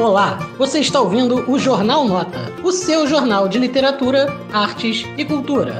Olá, você está ouvindo o Jornal Nota, o seu jornal de literatura, artes e cultura.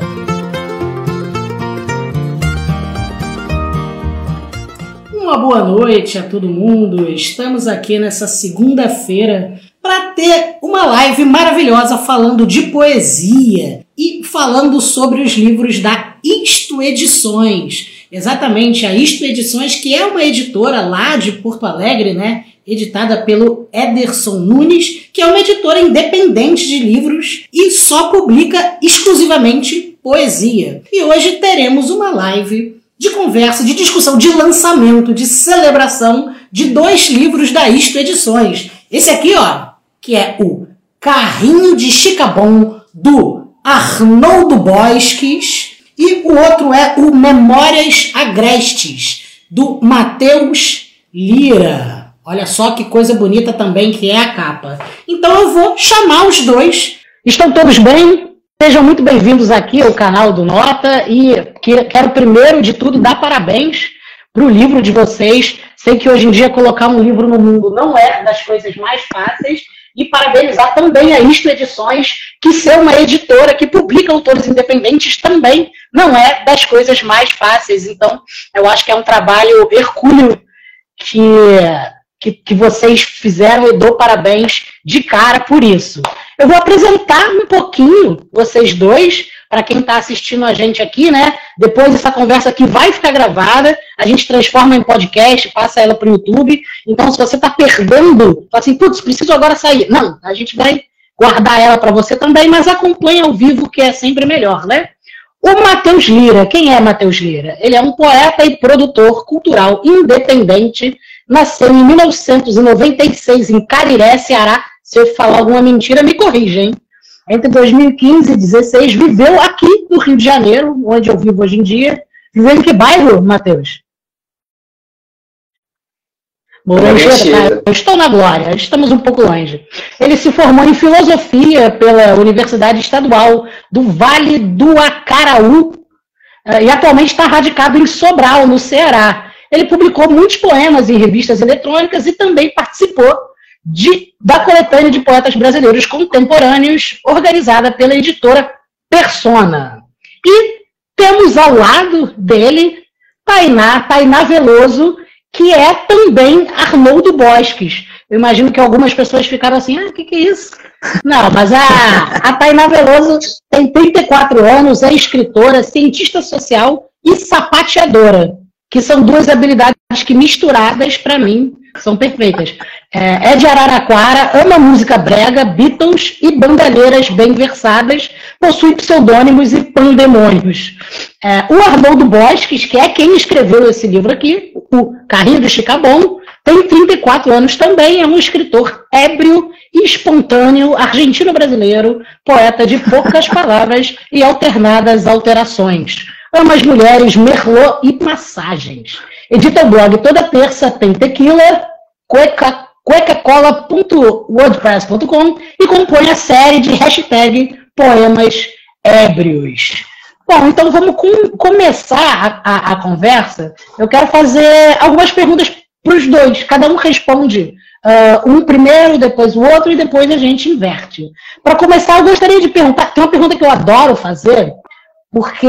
Uma boa noite a todo mundo. Estamos aqui nessa segunda-feira para ter uma live maravilhosa falando de poesia e falando sobre os livros da Isto Edições. Exatamente, a Isto Edições, que é uma editora lá de Porto Alegre, né? Editada pelo Ederson Nunes, que é uma editora independente de livros e só publica exclusivamente poesia. E hoje teremos uma live de conversa, de discussão, de lançamento, de celebração de dois livros da Isto Edições. Esse aqui, ó, que é o Carrinho de Chicabon, do Arnoldo Bosques, e o outro é o Memórias Agrestes, do Mateus Lira. Olha só que coisa bonita também que é a capa. Então eu vou chamar os dois. Estão todos bem? Sejam muito bem-vindos aqui ao canal do Nota e quero primeiro de tudo dar parabéns para o livro de vocês. Sei que hoje em dia colocar um livro no mundo não é das coisas mais fáceis e parabenizar também a Isto Edições, que ser uma editora que publica autores independentes também não é das coisas mais fáceis. Então eu acho que é um trabalho hercúleo que vocês fizeram. Eu dou parabéns de cara por isso. Eu vou apresentar um pouquinho vocês dois, para quem está assistindo a gente aqui, né? Depois essa conversa aqui vai ficar gravada, a gente transforma em podcast, passa ela para o YouTube. Então, se você está perdendo, fala assim, putz, preciso agora sair. Não, a gente vai guardar ela para você também, mas acompanha ao vivo, que é sempre melhor, né? O Mateus Lira, quem é Mateus Lira? Ele é um poeta e produtor cultural independente. Nasceu em 1996 em Cariré, Ceará. Se eu falar alguma mentira, me corrija, hein? Entre 2015 e 2016, viveu aqui no Rio de Janeiro, onde eu vivo hoje em dia. Viveu em que bairro, Mateus? Estou na glória, estamos um pouco longe. Ele se formou em filosofia pela Universidade Estadual do Vale do Acaraú e atualmente está radicado em Sobral, no Ceará. Ele publicou muitos poemas em revistas eletrônicas e também participou da coletânea de poetas brasileiros contemporâneos, organizada pela editora Persona. E temos ao lado dele Tainá Veloso, que é também Arnoldo Bosques. Eu imagino que algumas pessoas ficaram assim, ah, o que é isso? Não, mas a Tainá Veloso tem 34 anos, é escritora, cientista social e sapateadora, que são duas habilidades que misturadas, para mim, são perfeitas. É de Araraquara, ama música brega, Beatles e bandalheiras bem versadas, possui pseudônimos e pandemônios. O Arnoldo Bosques, que é quem escreveu esse livro aqui, o Carrinho de Chicabon, tem 34 anos também, é um escritor ébrio e espontâneo, argentino-brasileiro, poeta de poucas palavras e alternadas alterações. Ama as mulheres, Merlot e passagens. Edita o blog toda terça, tem tequila, coecacola.wordpress.com e compõe a série de hashtag Poemas Ébrios. Bom, então vamos começar a conversa. Eu quero fazer algumas perguntas para os dois. Cada um responde um primeiro, depois o outro e depois a gente inverte. Para começar, eu gostaria de perguntar, tem uma pergunta que eu adoro fazer, porque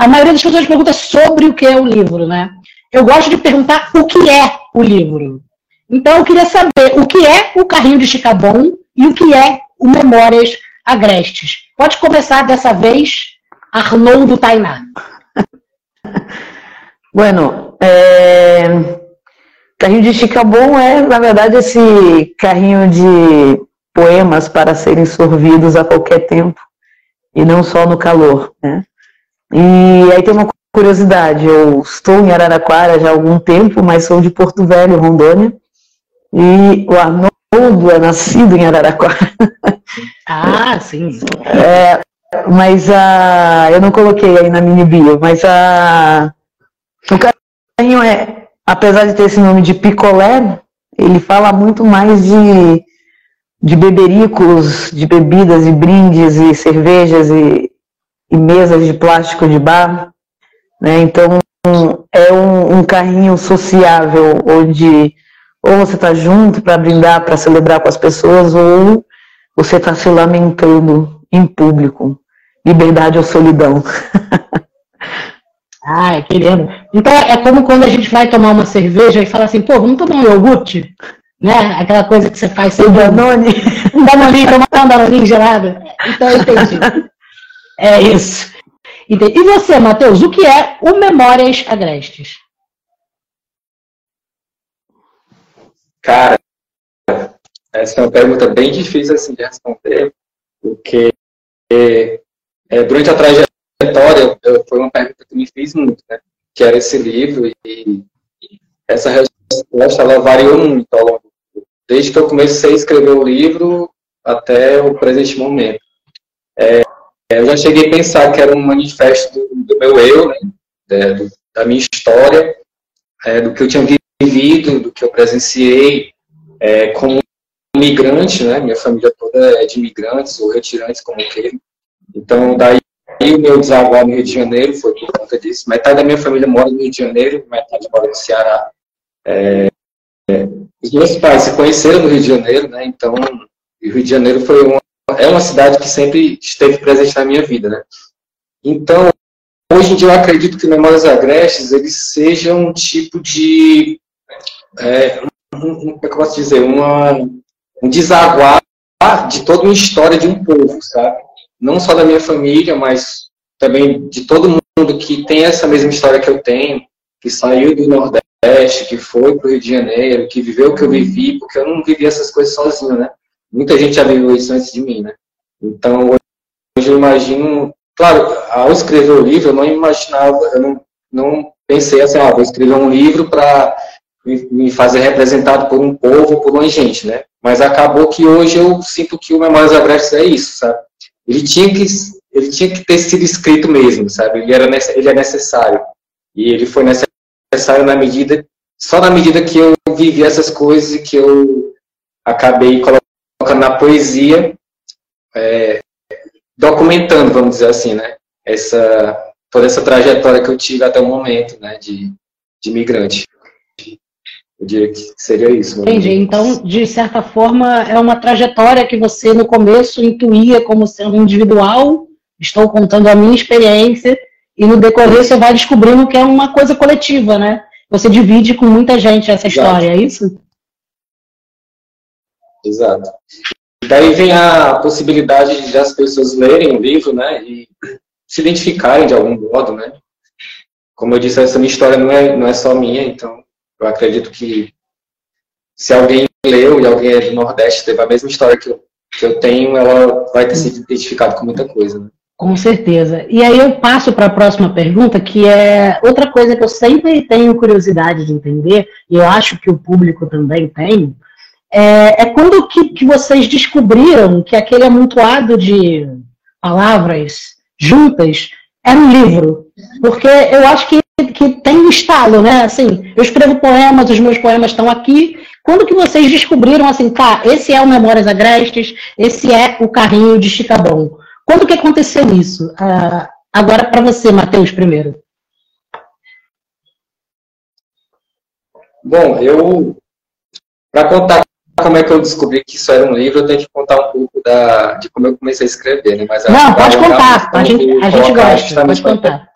a maioria das pessoas pergunta sobre o que é o livro, né? Eu gosto de perguntar o que é o livro. Então eu queria saber o que é o Carrinho de Chicabon e o que é o Memórias Agrestes. Pode começar dessa vez, Arnoldo Tainá. Bueno, Carrinho de Chicabon é, na verdade, esse carrinho de poemas para serem sorvidos a qualquer tempo e não só no calor, né? E aí tem uma curiosidade, eu estou em Araraquara já há algum tempo, mas sou de Porto Velho, Rondônia, e o Arnoldo é nascido em Araraquara. Ah, sim. Mas eu não coloquei aí na mini bio, mas o carrinho apesar de ter esse nome de picolé, ele fala muito mais de bebericos, de bebidas e brindes e cervejas e mesas de plástico de bar, né? Então é um carrinho sociável onde Ou você está junto para brindar, para celebrar com as pessoas, ou você está se lamentando em público. Liberdade ou solidão. Ai, querendo. Então, é como quando a gente vai tomar uma cerveja e fala assim, pô, vamos tomar um iogurte? Né? Aquela coisa que você faz sem Danone. Um Danone, tomar um Danone gelado. Então, eu entendi. É isso. Entendi. E você, Mateus, o que é o Memórias Agrestes? Cara, essa é uma pergunta bem difícil assim, de responder, porque durante a trajetória foi uma pergunta que me fiz muito, né? Que era esse livro, e essa resposta ela variou muito ao longo do tempo, desde que eu comecei a escrever o livro até o presente momento. Eu já cheguei a pensar que era um manifesto do meu eu, né? Da minha história, do que eu tinha vivido, do que eu presenciei como imigrante, né? Minha família toda é de imigrantes ou retirantes, como queiram. Então, daí o meu desabafo no Rio de Janeiro foi por conta disso. Metade da minha família mora no Rio de Janeiro, metade mora no Ceará. Os meus pais se conheceram no Rio de Janeiro, né? Então, o Rio de Janeiro foi uma cidade que sempre esteve presente na minha vida, né? Então, hoje em dia eu acredito que Memórias Agrestes, eles sejam um tipo de... como eu posso dizer? Um desaguar de toda uma história de um povo, sabe? Não só da minha família, mas também de todo mundo que tem essa mesma história que eu tenho, que saiu do Nordeste, que foi para o Rio de Janeiro, que viveu o que eu vivi, porque eu não vivi essas coisas sozinho, né? Muita gente já viveu isso antes de mim, né? Então, hoje eu imagino... Claro, ao escrever o livro, eu não imaginava, eu não pensei assim, vou escrever um livro para me fazer representado por um povo, por uma gente, né? Mas acabou que hoje eu sinto que o Memórias Agrestes é isso, sabe? Ele tinha que ter sido escrito mesmo, sabe? Ele é necessário. E ele foi necessário só na medida que eu vivi essas coisas e que eu acabei colocando na poesia, documentando, vamos dizer assim, né? Toda essa trajetória que eu tive até o momento, né? De migrante. Eu diria que seria isso. Entendi. Então, de certa forma, é uma trajetória que você, no começo, intuía como sendo individual. Estou contando a minha experiência. E, no decorrer, você vai descobrindo que é uma coisa coletiva, né? Você divide com muita gente essa história, é isso? Exato. Daí vem a possibilidade das pessoas lerem o livro, né? E se identificarem de algum modo, né? Como eu disse, essa minha história não é só minha, então... Eu acredito que se alguém leu e alguém é do Nordeste teve a mesma história que eu tenho, ela vai ter se identificado com muita coisa. Né? Com certeza. E aí eu passo para a próxima pergunta, que é outra coisa que eu sempre tenho curiosidade de entender, e eu acho que o público também tem, é quando que vocês descobriram que aquele amontoado de palavras juntas era um livro. Porque eu acho que tem um estalo, né? Assim, eu escrevo poemas, os meus poemas estão aqui. Quando que vocês descobriram, assim, tá, esse é o Memórias Agrestes, esse é o Carrinho de Chicabon? Quando que aconteceu isso? Agora para você, Mateus, primeiro. Bom, para contar como é que eu descobri que isso era um livro, eu tenho que contar um pouco de como eu comecei a escrever, né? Mas não, pode contar, a gente gosta, pode contar.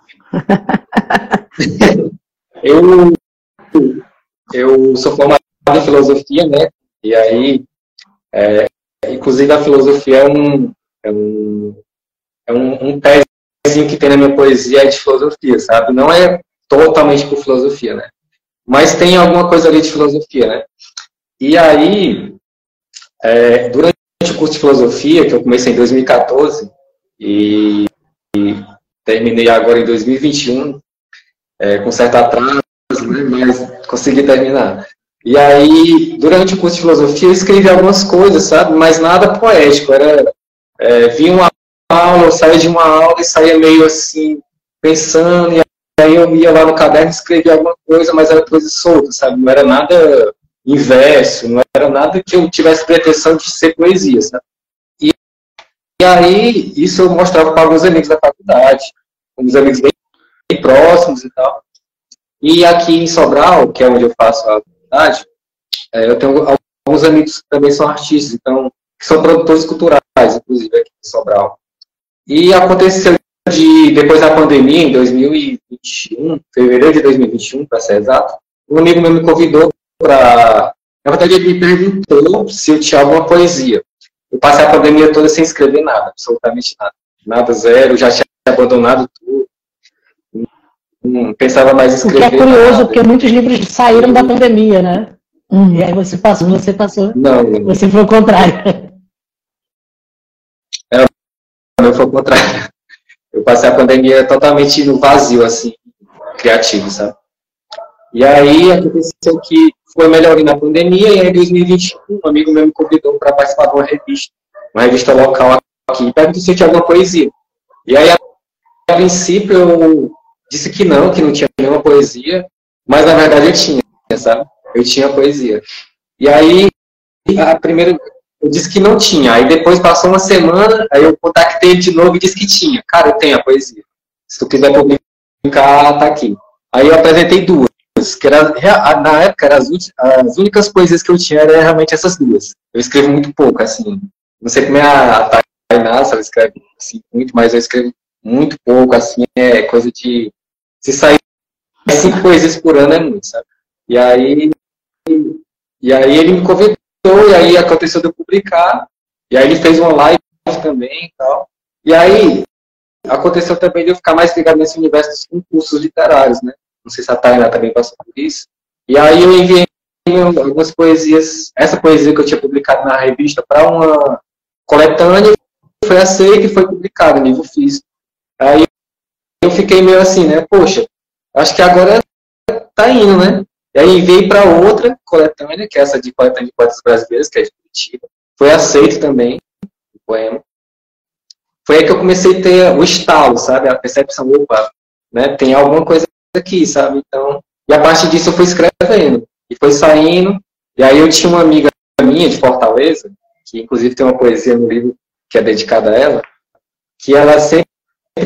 Eu sou formado em filosofia, né? E aí, inclusive a filosofia é um pezinho que tem na minha poesia de filosofia, sabe? Não é totalmente por filosofia, né? Mas tem alguma coisa ali de filosofia, né? E aí, durante o curso de filosofia, que eu comecei em 2014 e terminei agora em 2021, com certo atraso, né, mas consegui terminar. E aí, durante o curso de filosofia, eu escrevi algumas coisas, sabe? Mas nada poético. Vinha uma aula, eu saía de uma aula e saía meio assim, pensando, e aí eu ia lá no caderno e escrevia alguma coisa, mas era coisa solta, sabe? Não era nada em verso, não era nada que eu tivesse pretensão de ser poesia, sabe? E aí, isso eu mostrava para alguns amigos da faculdade, uns amigos bem próximos e tal. E aqui em Sobral, que é onde eu faço a faculdade, Eu tenho alguns amigos que também são artistas, então, que são produtores culturais, inclusive aqui em Sobral. E aconteceu depois da pandemia, em 2021, fevereiro de 2021, para ser exato, um amigo meu me convidou para... Na verdade, ele me perguntou se eu tinha alguma poesia. Eu passei a pandemia toda sem escrever nada, absolutamente nada. Nada, zero, já tinha abandonado tudo. Não pensava mais em escrever. O que é curioso, nada. Porque muitos livros saíram da pandemia, né? E aí você passou. Não. Você foi o contrário. Eu fui o contrário. Eu passei a pandemia totalmente no vazio, assim, criativo, sabe? E aí aconteceu que foi melhor na pandemia, e aí em 2021 um amigo meu me convidou para participar de uma revista local aqui, perguntou se eu tinha alguma poesia. E aí, a princípio, eu disse que não tinha nenhuma poesia, mas na verdade eu tinha, sabe? Eu tinha poesia. E aí, primeiro eu disse que não tinha, aí depois passou uma semana, aí eu contactei ele de novo e disse que tinha. Cara, eu tenho a poesia. Se tu quiser publicar, tá aqui. Aí eu apresentei duas. Que era, na época, eram as únicas poesias que eu tinha eram realmente essas duas. Eu escrevo muito pouco, assim. Não sei como é a Tainá, ela escreve assim, muito, mas eu escrevo muito pouco, assim. É coisa de... Se sair 5 poesias por ano é muito, sabe? E aí ele me convidou, e aí aconteceu de eu publicar. E aí ele fez uma live também e tal. E aí aconteceu também de eu ficar mais ligado nesse universo dos concursos literários, né? Não sei se a Tainá também passou por isso. E aí eu enviei algumas poesias, essa poesia que eu tinha publicado na revista, para uma coletânea, foi aceita e foi publicada em livro físico. Aí eu fiquei meio assim, né? Poxa, acho que agora tá indo, né? E aí enviei para outra coletânea, que é essa de coletânea de poetas brasileiros, que é de Curitiba. Foi aceito também, o poema. Foi aí que eu comecei a ter o estalo, sabe? A percepção, opa, né? Tem alguma coisa aqui, sabe? Então, e a partir disso eu fui escrevendo, e foi saindo, e aí eu tinha uma amiga minha de Fortaleza, que inclusive tem uma poesia no livro que é dedicada a ela, que ela sempre,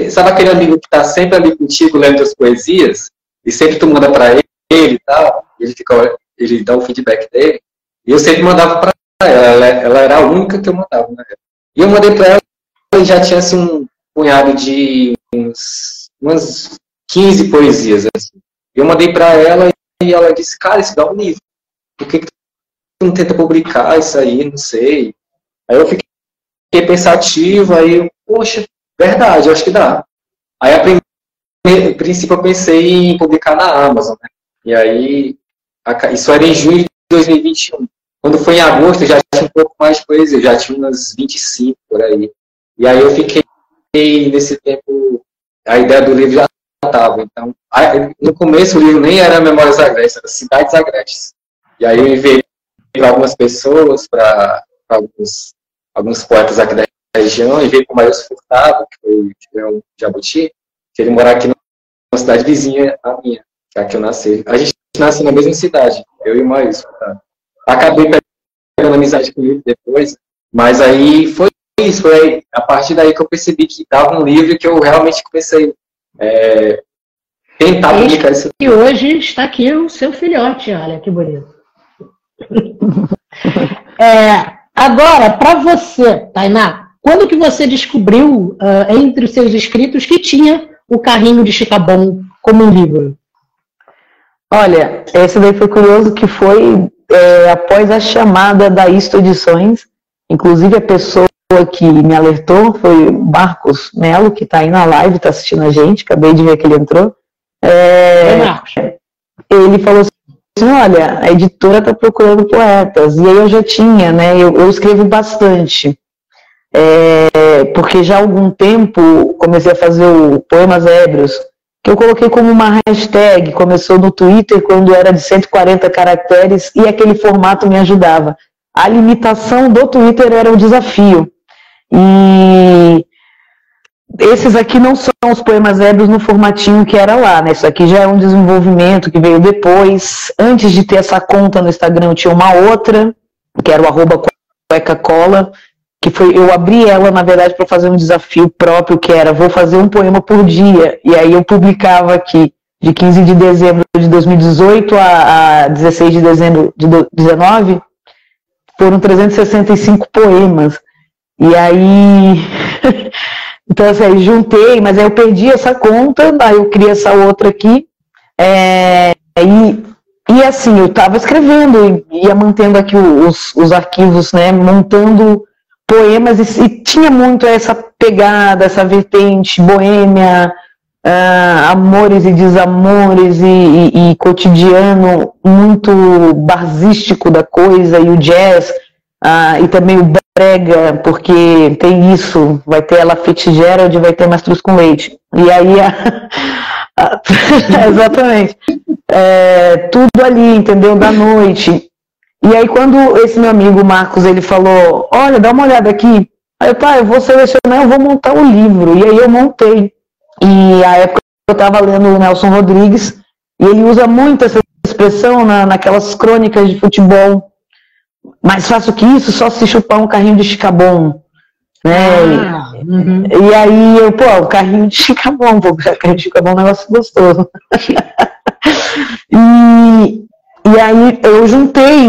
sabe aquele amigo que tá sempre ali contigo lendo as poesias, e sempre tu manda pra ele e tal, ele fica, ele dá o feedback dele, e eu sempre mandava pra ela, ela era a única que eu mandava, né? E eu mandei pra ela, e já tinha assim um punhado de umas 15 poesias, assim. Eu mandei pra ela e ela disse, cara, isso dá um livro. Por que que tu não tenta publicar isso aí? Não sei. Aí eu fiquei pensativo, aí eu, poxa, verdade, eu acho que dá. Aí, a princípio, eu pensei em publicar na Amazon, né? E aí, isso era em junho de 2021. Quando foi em agosto, eu já tinha um pouco mais de poesia, eu já tinha umas 25 por aí. E aí eu fiquei, nesse tempo, a ideia do livro já tava. Então, no começo o livro nem era Memórias Agrestes, era Cidades Agrestes. E aí eu enviei para algumas pessoas, para alguns poetas aqui da região, enviei para o Maurício Furtado, que foi o Jabuti, que ele mora aqui numa cidade vizinha à minha, que é a que eu nasci. A gente nasce na mesma cidade, eu e o Maurício Furtado. Acabei pegando amizade com ele depois, mas aí foi isso, foi a partir daí que eu percebi que dava um livro que eu realmente comecei tentar publicar isso. E hoje está aqui o seu filhote, olha que bonito. Agora, para você, Tainá, quando que você descobriu, entre os seus escritos, que tinha o Carrinho de Chicabon como um livro? Olha, esse daí foi curioso, que foi após a chamada da Isto Edições. Inclusive a pessoa que me alertou foi o Marcos Mello, que está aí na live, está assistindo a gente, acabei de ver que ele entrou. Ele falou assim, olha, a editora está procurando poetas, e aí eu já tinha, né, eu escrevo bastante, porque já há algum tempo comecei a fazer o Poemas Ébrios, que eu coloquei como uma hashtag, começou no Twitter quando era de 140 caracteres, e aquele formato me ajudava. A limitação do Twitter era um desafio. E esses aqui não são os poemas ébrios no formatinho que era lá, né? Isso aqui já é um desenvolvimento que veio depois. Antes de ter essa conta no Instagram, eu tinha uma outra, que era o @coecacola, que foi, eu abri ela, na verdade, para fazer um desafio próprio, que era, vou fazer um poema por dia. E aí eu publicava aqui de 15 de dezembro de 2018 a 16 de dezembro de 2019, foram 365 poemas. E aí, então assim, juntei, mas aí eu perdi essa conta, aí eu criei essa outra aqui, e assim, eu estava escrevendo, ia mantendo aqui os arquivos, né, montando poemas, e tinha muito essa pegada, essa vertente boêmia, amores e desamores, e cotidiano muito barzístico da coisa, e o jazz, e também o brega, porque tem isso, vai ter a Lafitte Gerald, vai ter Mastruz com Leite, e aí exatamente, tudo ali, entendeu, da noite. E aí quando esse meu amigo Marcos, ele falou, olha, dá uma olhada aqui, aí eu, tá, eu vou selecionar, eu vou montar o livro, e aí eu montei. E a época eu estava lendo o Nelson Rodrigues, e ele usa muito essa expressão naquelas crônicas de futebol. Mais fácil que isso, só se chupar um carrinho de Chicabon. Né? Uhum. E aí eu, pô, carrinho de Chicabon, pô, carrinho de Chicabon é um negócio gostoso. E aí eu juntei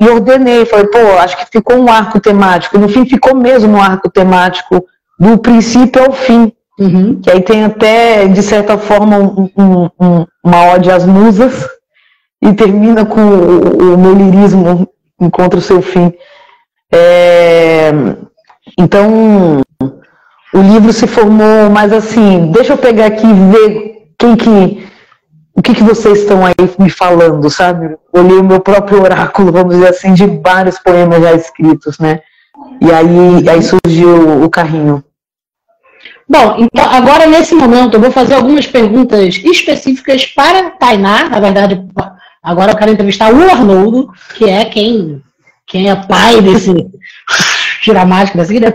e ordenei, falei, pô, acho que ficou um arco temático. No fim ficou mesmo um arco temático, do princípio ao fim. Uhum. Que aí tem até, de certa forma, uma ode às musas, e termina com o meu lirismo encontra o seu fim. Então, o livro se formou, mas assim, deixa eu pegar aqui e ver o que vocês estão aí me falando, sabe? Olhei o meu próprio oráculo, vamos dizer assim, de vários poemas já escritos, né? E aí surgiu o carrinho. Bom, então agora nesse momento eu vou fazer algumas perguntas específicas para Tainá. Na verdade, agora eu quero entrevistar o Arnoldo, que é quem é pai desse tirar máscara assim, né?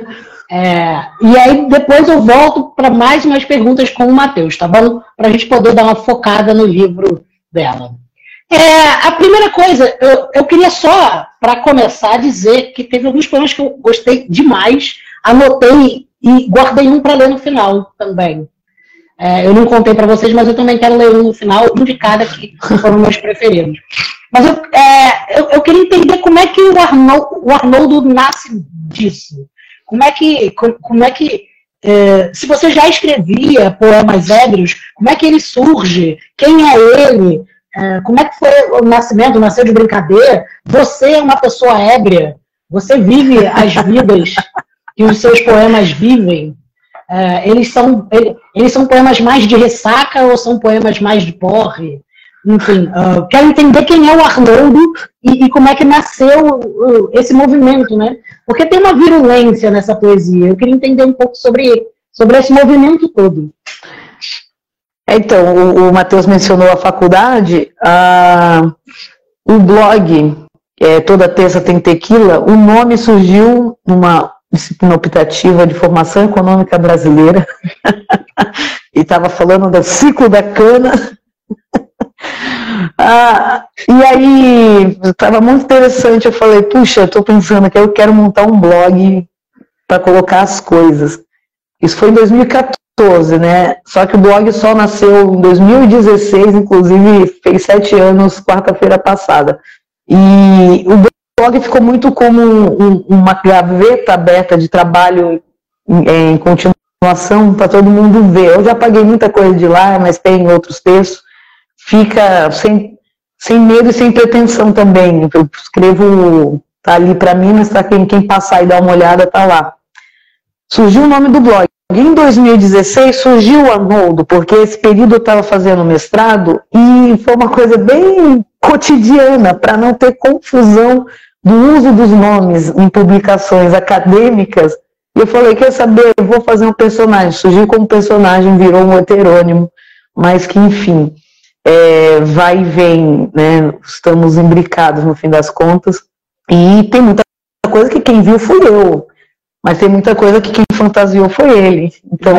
E aí depois eu volto para mais umas perguntas com o Mateus, tá bom? Para a gente poder dar uma focada no livro dela. A primeira coisa, eu queria só, para começar, dizer que teve alguns poemas que eu gostei demais, anotei e guardei um para ler no final também. Eu não contei para vocês, mas eu também quero ler um no final, um de cada, que foram meus preferidos. Mas eu queria entender como é que o Arnoldo nasce disso. Como é que se você já escrevia Poemas Ébrios, como é que ele surge? Quem é ele? Como é que foi o nascimento? Nasceu de brincadeira? Você é uma pessoa ébria? Você vive as vidas que os seus poemas vivem? Eles são poemas mais de ressaca ou são poemas mais de porre? Enfim, quero entender quem é o Arnoldo e como é que nasceu esse movimento, né? Porque tem uma virulência nessa poesia. Eu queria entender um pouco sobre esse movimento todo. Então, o Mateus mencionou a faculdade, o blog, Toda Terça Tem Tequila, o nome surgiu numa disciplina optativa de formação econômica brasileira e estava falando do ciclo da cana. E aí estava muito interessante, eu falei, puxa, eu estou pensando que eu quero montar um blog para colocar as coisas. Isso foi em 2014, né? Só que o blog só nasceu em 2016, inclusive fez 7 anos quarta-feira passada. E o blog ficou muito como uma gaveta aberta de trabalho em continuação para todo mundo ver. Eu já apaguei muita coisa de lá, mas tem outros textos. Fica sem medo e sem pretensão também. Eu escrevo, tá ali para mim, mas para quem passar e dar uma olhada, tá lá. Surgiu o nome do blog. Em 2016 surgiu o Arnoldo, porque esse período eu estava fazendo mestrado e foi uma coisa bem cotidiana, para não ter confusão do uso dos nomes em publicações acadêmicas. E eu falei, quer saber, eu vou fazer um personagem. Surgiu como personagem, virou um heterônimo, mas que enfim, vai e vem, né? Estamos imbricados no fim das contas. E tem muita coisa que quem viu fui eu, mas tem muita coisa que quem fantasiou foi ele. Então,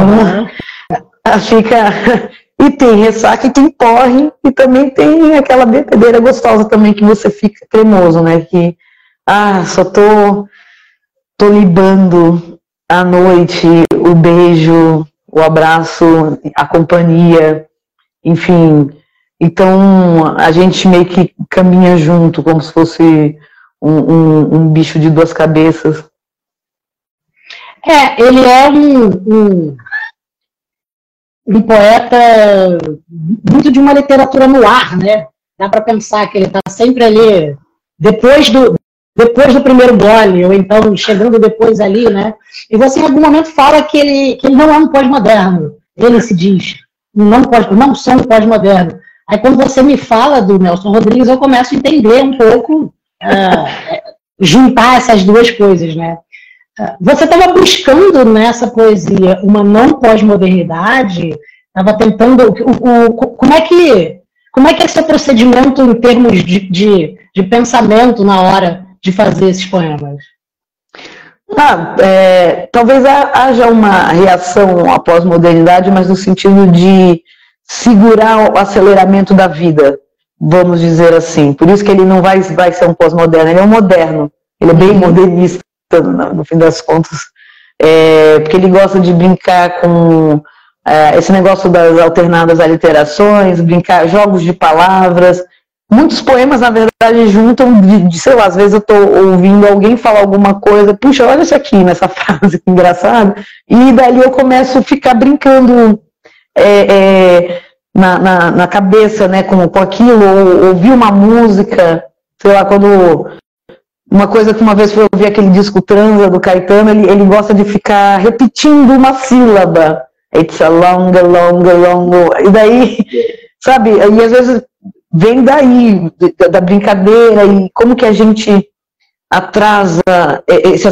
fica... E tem ressaca, e tem porre, e também tem aquela bebedeira gostosa também, que você fica cremoso, né? Que, só tô libando a noite, o beijo, o abraço, a companhia. enfim. Então, a gente meio que caminha junto, como se fosse um bicho de duas cabeças. É, ele é um poeta muito de uma literatura no ar, né? Dá para pensar que ele está sempre ali, depois do primeiro gole, ou então chegando depois ali, né? E você em algum momento fala que ele não é um pós-moderno. Ele se diz, não sou um pós-moderno. Aí quando você me fala do Nelson Rodrigues, eu começo a entender um pouco, juntar essas duas coisas, né? Você estava buscando nessa poesia uma não pós-modernidade, estava tentando... Como é que é seu procedimento em termos de pensamento na hora de fazer esses poemas? Talvez haja uma reação à pós-modernidade, mas no sentido de segurar o aceleramento da vida, vamos dizer assim. Por isso que ele não vai ser um pós-moderno, ele é um moderno, ele é bem modernista, no fim das contas, porque ele gosta de brincar com esse negócio das alternadas aliterações, jogos de palavras. Muitos poemas, na verdade, juntam sei lá, às vezes eu estou ouvindo alguém falar alguma coisa, puxa, olha isso aqui nessa frase, que engraçado, e dali eu começo a ficar brincando na cabeça, né, com aquilo, ou ouvir uma música, sei lá, quando... Uma coisa que uma vez foi ouvir aquele disco Transa, do Caetano, ele gosta de ficar repetindo uma sílaba. It's a long, long, long... E daí, sabe, e às vezes vem daí, da brincadeira, e como que a gente atrasa esse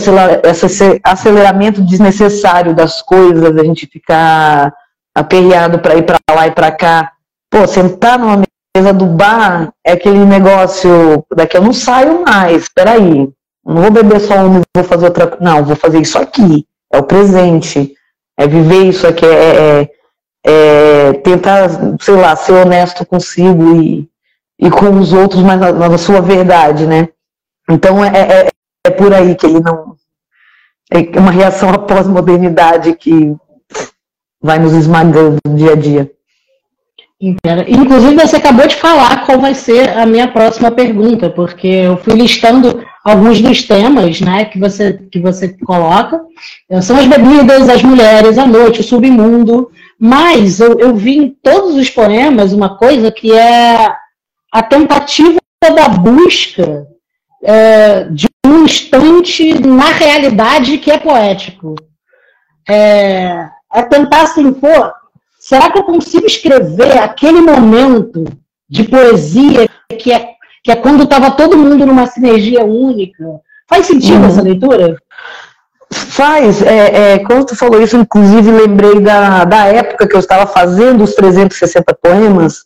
aceleramento desnecessário das coisas, a gente ficar aperreado para ir para lá e para cá. Pô, sentar numa mesa do bar é aquele negócio daqui eu não saio mais, peraí, não vou beber só um, vou fazer outra coisa, não, vou fazer isso aqui, é o presente, é viver isso aqui, é tentar, sei lá, ser honesto consigo e com os outros, mas na sua verdade, né? Então é por aí que ele não... É uma reação à pós-modernidade que vai nos esmagando no dia a dia. Inclusive, você acabou de falar qual vai ser a minha próxima pergunta, porque eu fui listando alguns dos temas, né, que você coloca. São as bebidas, as mulheres, a noite, o submundo. Mas eu vi em todos os poemas uma coisa que é a tentativa da busca de um instante na realidade que é poético. É tentar, assim, pô... Será que eu consigo escrever aquele momento de poesia que é quando estava todo mundo numa sinergia única? Faz sentido essa leitura? Faz. Quando tu falou isso, inclusive, lembrei da época que eu estava fazendo os 360 poemas.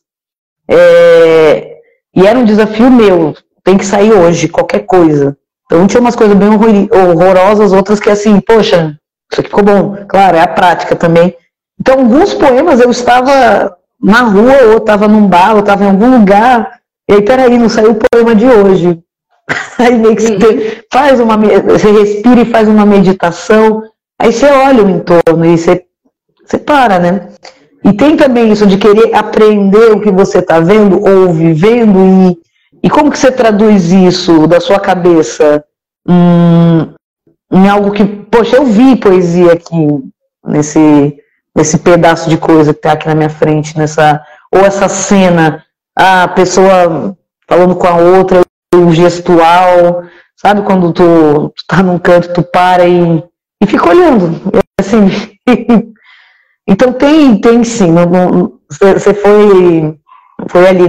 E era um desafio meu. Tem que sair hoje, qualquer coisa. Então tinha umas coisas bem horrorosas, outras que assim, poxa, isso aqui ficou bom. Claro, é a prática também. Então, alguns poemas eu estava na rua, ou estava num bar, ou estava em algum lugar, e aí, peraí, não saiu o poema de hoje. Aí meio que você respira e faz uma meditação, aí você olha o entorno e você para, né? E tem também isso de querer aprender o que você está vendo ou vivendo, e como que você traduz isso da sua cabeça em algo que, poxa, eu vi poesia aqui nesse pedaço de coisa que está aqui na minha frente, ou essa cena, a pessoa falando com a outra, o gestual, sabe? Quando tu tá num canto, tu para e fica olhando, assim. Então tem sim, você foi ali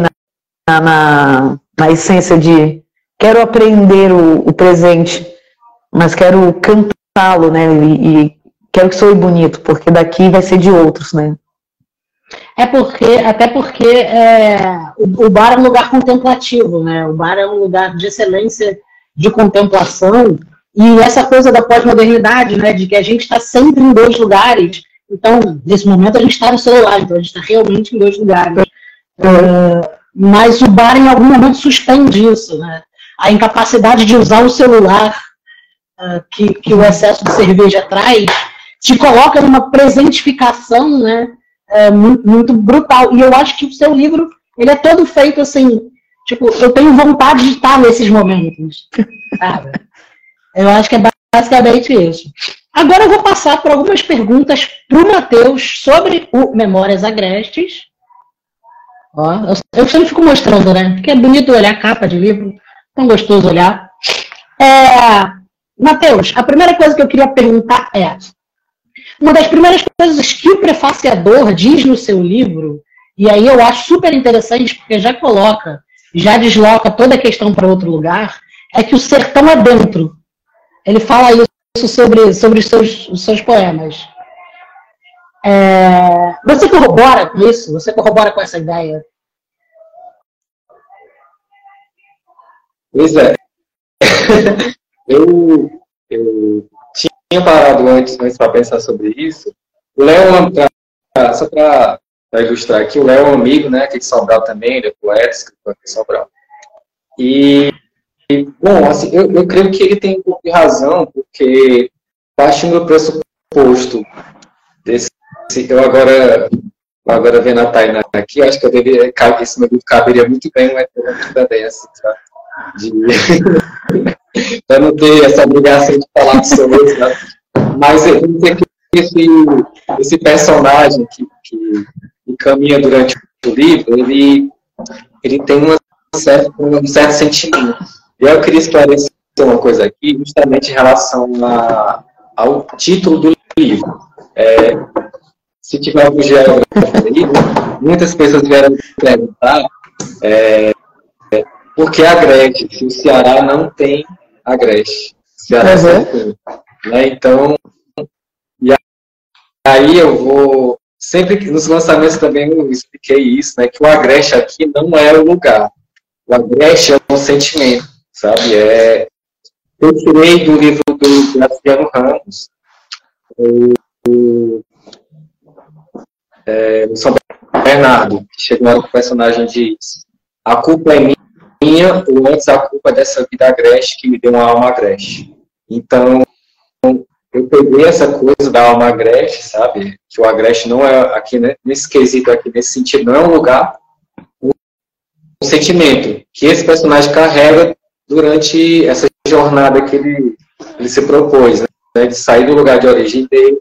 na essência de quero aprender o presente, mas quero cantá-lo, né? Quero que soe bonito, porque daqui vai ser de outros, né? Até porque o bar é um lugar contemplativo, né? O bar é um lugar de excelência, de contemplação, e essa coisa da pós-modernidade, né? De que a gente está sempre em dois lugares. Então, nesse momento, a gente está no celular, então a gente está realmente em dois lugares. Mas o bar, em algum momento, suspende isso, né? A incapacidade de usar o celular que o excesso de cerveja traz, te coloca numa presentificação, né, muito brutal. E eu acho que o seu livro, ele é todo feito assim, tipo, eu tenho vontade de estar nesses momentos, sabe? Eu acho que é basicamente isso. Agora eu vou passar por algumas perguntas para o Mateus sobre o Memórias Agrestes. Ó, eu sempre fico mostrando, né? Porque é bonito olhar a capa de livro, tão gostoso olhar. Mateus, a primeira coisa que eu queria perguntar é... Uma das primeiras coisas que o prefaciador diz no seu livro, e aí eu acho super interessante, porque já coloca, já desloca toda a questão para outro lugar, é que o sertão é dentro. Ele fala isso sobre os seus poemas. Você corrobora com isso? Você corrobora com essa ideia? Pois é. Eu tinha parado antes para pensar sobre isso. O Léo, só para ilustrar aqui, o Léo é um amigo, né, que é de Sobral também, ele é poeta, escritor de Sobral. E bom, assim, eu creio que ele tem um pouco de razão, porque partindo do pressuposto desse, eu agora vendo a Tainá aqui, acho que eu deveria, esse meu livro caberia muito bem uma pergunta dessa, sabe? Eu não tenho essa obrigação de falar sobre isso, né? Mas eu vou dizer que esse personagem que caminha durante o livro, ele tem um certo sentimento. E eu queria esclarecer uma coisa aqui, justamente em relação ao título do livro. Se tiver algum geógrafo aí, muitas pessoas vieram me perguntar por que Agreste, se o Ceará não tem Agreste. Uhum. Né? Então, e aí eu vou... Sempre que nos lançamentos também eu expliquei isso, né? Que o Agreste aqui não é o lugar. O Agreste é um sentimento, sabe? Eu tirei do livro do Graciano Ramos, o São Bernardo, que chegou lá com o personagem de A Culpa é Minha, ou antes a culpa dessa vida agreste que me deu uma alma agreste. Então, eu peguei essa coisa da alma agreste, sabe? Que o agreste não é aqui, né? Nesse quesito aqui, nesse sentido, não é um lugar, um sentimento que esse personagem carrega durante essa jornada que ele se propôs, né? De sair do lugar de origem dele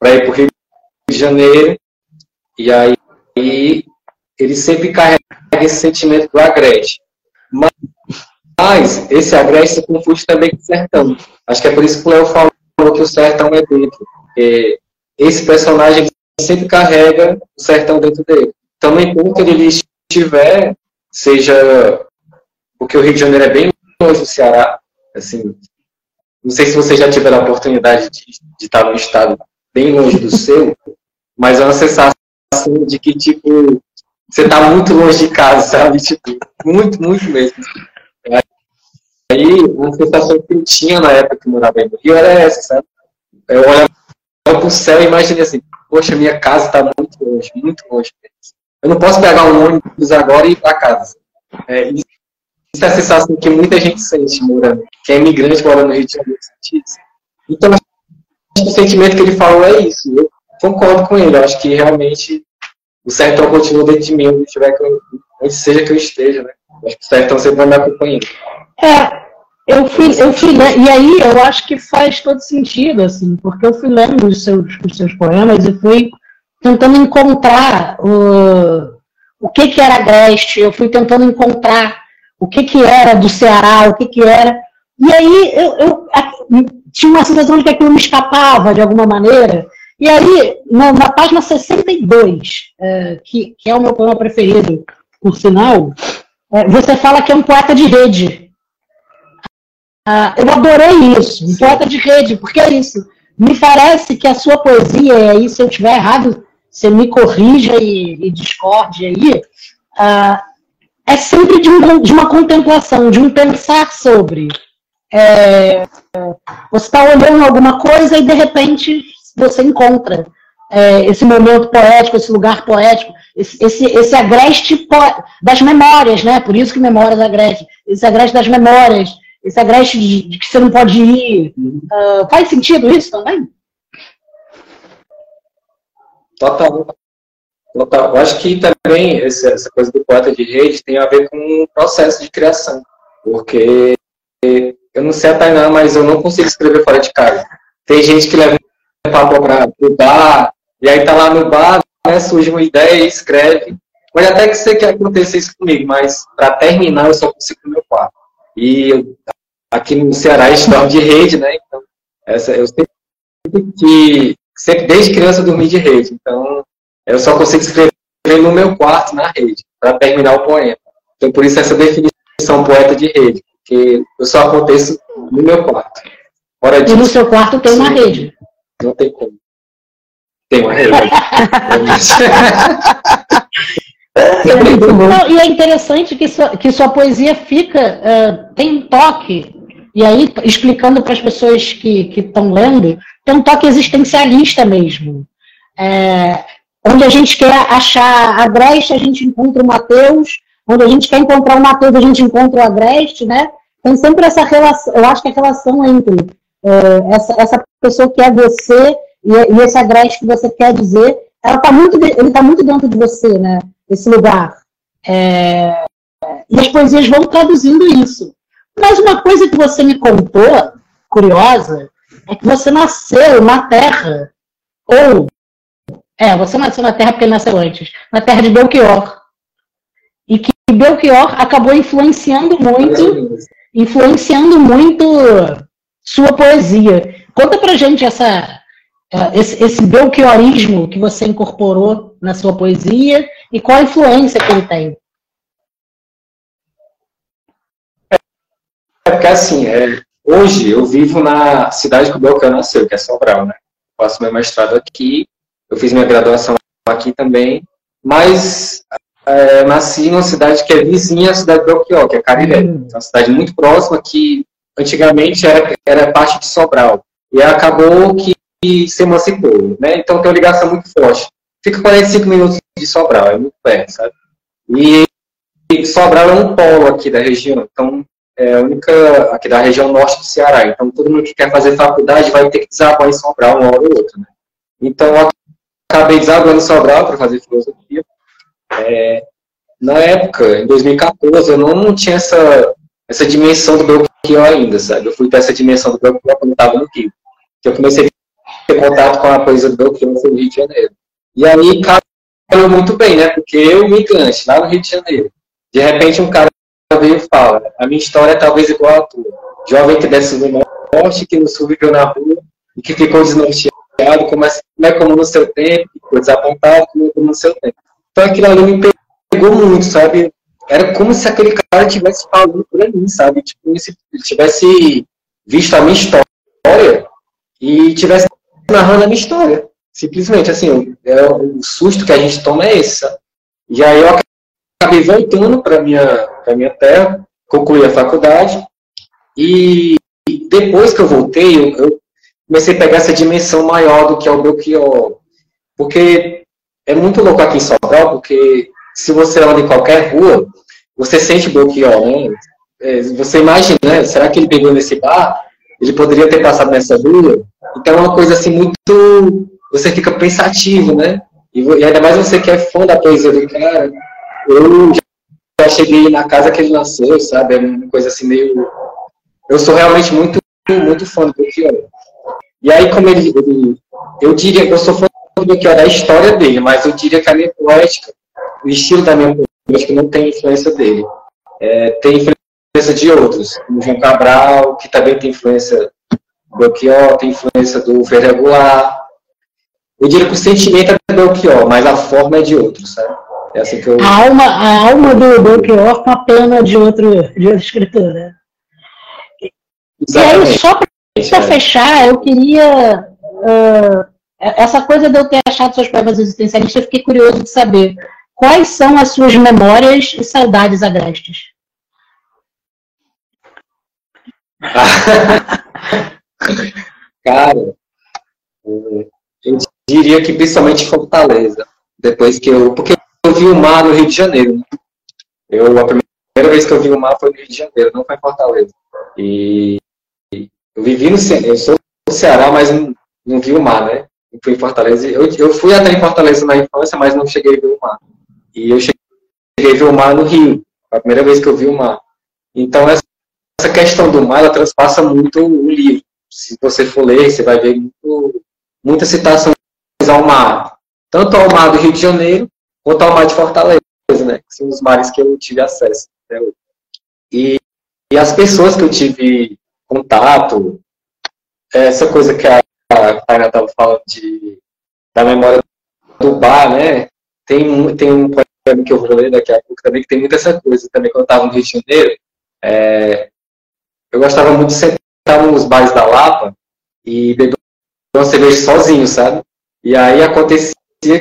para ir para o Rio de Janeiro, e aí ele sempre carrega esse sentimento do agreste. Mas esse agreste se confunde também com o sertão. Acho que é por isso que o Léo falou que o sertão é dentro. Porque esse personagem sempre carrega o sertão dentro dele. Então, no enquanto ele estiver, seja... Porque o Rio de Janeiro é bem longe do Ceará. Assim, não sei se vocês já tiveram a oportunidade de estar num estado bem longe do seu, mas é uma sensação de que, tipo... Você tá muito longe de casa, sabe? Tipo, muito, muito mesmo. Aí, uma sensação que eu tinha na época que eu morava aí no Rio era essa, sabe? Eu olhava pro céu e imaginei assim, poxa, minha casa tá muito longe mesmo. Eu não posso pegar um ônibus agora e ir pra casa. Isso é a sensação que muita gente sente morando. Quem é imigrante morando no Rio de Janeiro sente isso. Então, acho que o sentimento que ele falou é isso. Eu concordo com ele. Eu acho que realmente... O sertão continua dentro de mim, onde seja que eu esteja, né? Acho que o sertão sempre vai me acompanhando. Eu fui, né? E aí eu acho que faz todo sentido, assim, porque eu fui lendo os seus poemas e fui tentando encontrar o que era agreste, eu fui tentando encontrar o que era do Ceará, o que era... E aí eu tinha uma sensação de que aquilo me escapava de alguma maneira. E aí, na página 62, que é o meu poema preferido, por sinal, você fala que é um poeta de rede. Eu adorei isso, um poeta de rede, porque é isso. Me parece que a sua poesia, e aí se eu estiver errado, você me corrija e discorde aí, é sempre de uma contemplação, de um pensar sobre. Você está olhando alguma coisa e, de repente... você encontra esse momento poético, esse lugar poético, esse agreste das memórias, né? Por isso que memórias agreste, esse agreste das memórias, esse agreste de que você não pode ir. Faz sentido isso também? Totalmente. Total. Eu acho que também essa coisa do poeta de rede tem a ver com o processo de criação, porque eu não sei a Tainá, mas eu não consigo escrever fora de casa. Tem gente que leva um papo para o bar, e aí tá lá no bar, né, surge uma ideia e escreve. Pode até que você quer acontecer isso comigo, mas para terminar eu só consigo no meu quarto. E eu, aqui no Ceará, é estudava de rede, né? Então, eu sempre desde criança eu dormi de rede, então eu só consigo escrever no meu quarto, na rede, para terminar o poema. Então, por isso essa definição poeta de rede, porque eu só aconteço no meu quarto. Fora disso, e no seu quarto tem uma rede. Não tem como. Tem uma rede. É muito bom. E é interessante que sua poesia fica, tem um toque, e aí, explicando para as pessoas que estão lendo, tem um toque existencialista mesmo. Onde a gente quer achar agreste, a gente encontra o Mateus. Onde a gente quer encontrar o Mateus, a gente encontra o agreste, né? Tem sempre essa relação, eu acho que a relação entre essa pessoa que é você e esse agreste que você quer dizer, ele está muito dentro de você, né? Esse lugar. E as poesias vão traduzindo isso. Mas uma coisa que você me contou, curiosa, é que você nasceu na terra, você nasceu na Terra porque nasceu antes, na Terra de Belchior. E que Belchior acabou influenciando muito sua poesia. Conta pra gente esse belchiorismo que você incorporou na sua poesia e qual a influência que ele tem. Porque assim, hoje eu vivo na cidade que o Belchior nasceu, que é Sobral, né? Eu faço meu mestrado aqui. Eu fiz minha graduação aqui também, mas nasci numa cidade que é vizinha à cidade de Belchior, que é Cariré. É uma cidade muito próxima que antigamente era parte de Sobral. E acabou que se emancipou, né? Então tem uma ligação muito forte. Fica 45 minutos de Sobral, é muito perto, sabe? E Sobral é um polo aqui da região, então é a única aqui da região norte do Ceará. Então todo mundo que quer fazer faculdade vai ter que desabar em Sobral uma hora ou outra, né? Então acabei desaguando Sobral para fazer filosofia. Na época, em 2014, eu não tinha essa dimensão do Belchior ainda, sabe? Eu fui para essa dimensão do Belchior quando eu estava no Rio. Que eu comecei a ter contato com a poesia do Belchior no Rio de Janeiro. E aí, caiu muito bem, né? Porque eu, migrante, lá no Rio de Janeiro, de repente um cara veio e fala: a minha história é talvez igual à tua. Jovem que desce do norte, que no sul viveu na rua e que ficou desnorteado. Como é como no seu tempo, ficou desapontado, como é como no seu tempo. Então aquilo ali me pegou muito, sabe? Era como se aquele cara estivesse falando pra mim, sabe? Tipo, se ele tivesse visto a minha história e tivesse narrando a minha história. Simplesmente, assim, o susto que a gente toma é esse, sabe? E aí eu acabei voltando pra minha terra, concluí a faculdade, e depois que eu voltei, eu comecei a pegar essa dimensão maior do que é o Belchior. Porque é muito louco aqui em Sobral, porque se você anda em qualquer rua, você sente Belchior, né? Você imagina, né? Será que ele pegou nesse bar? Ele poderia ter passado nessa rua? Então é uma coisa assim muito... Você fica pensativo, né? E ainda mais você que é fã da poesia do cara. Eu já cheguei na casa que ele nasceu, sabe? É uma coisa assim meio... Eu sou realmente muito, muito fã do Belchior. E aí, como ele eu diria que eu sou fã do Belchior da história dele, mas eu diria que a minha poética, o estilo da minha poética não tem influência dele. Tem influência de outros, como João Cabral, que também tem influência do Belchior, tem influência do Ferreira Goulart. Eu diria que o sentimento é do Belchior, mas a forma é de outros, sabe? É assim que eu... a alma do Belchior com a pena de outro escritor, né? Exatamente. E aí, só para fechar, eu queria... essa coisa de eu ter achado suas poemas existencialistas, eu fiquei curioso de saber quais são as suas memórias e saudades agrestes. Cara, eu diria que principalmente Fortaleza. Depois que porque eu vi o mar no Rio de Janeiro. A primeira vez que eu vi o mar foi no Rio de Janeiro, não foi em Fortaleza. E eu sou do Ceará, mas não vi o mar, né? fui em Fortaleza. Eu fui até em Fortaleza na infância, mas não cheguei a ver o mar. E eu cheguei a ver o mar no Rio. Foi a primeira vez que eu vi o mar. Então, essa questão do mar, ela transpassa muito o livro. Se você for ler, você vai ver muita citação ao mar. Tanto ao mar do Rio de Janeiro, quanto ao mar de Fortaleza, né? Que são os mares que eu tive acesso até hoje. E as pessoas que eu tive contato, essa coisa que a Tainá estava falando da memória do bar, né? Tem um poema que eu vou ler daqui a pouco também, que tem muita essa coisa também. Quando eu estava no Rio de Janeiro, eu gostava muito de sentar nos bares da Lapa e beber uma cerveja sozinho, sabe? E aí acontecia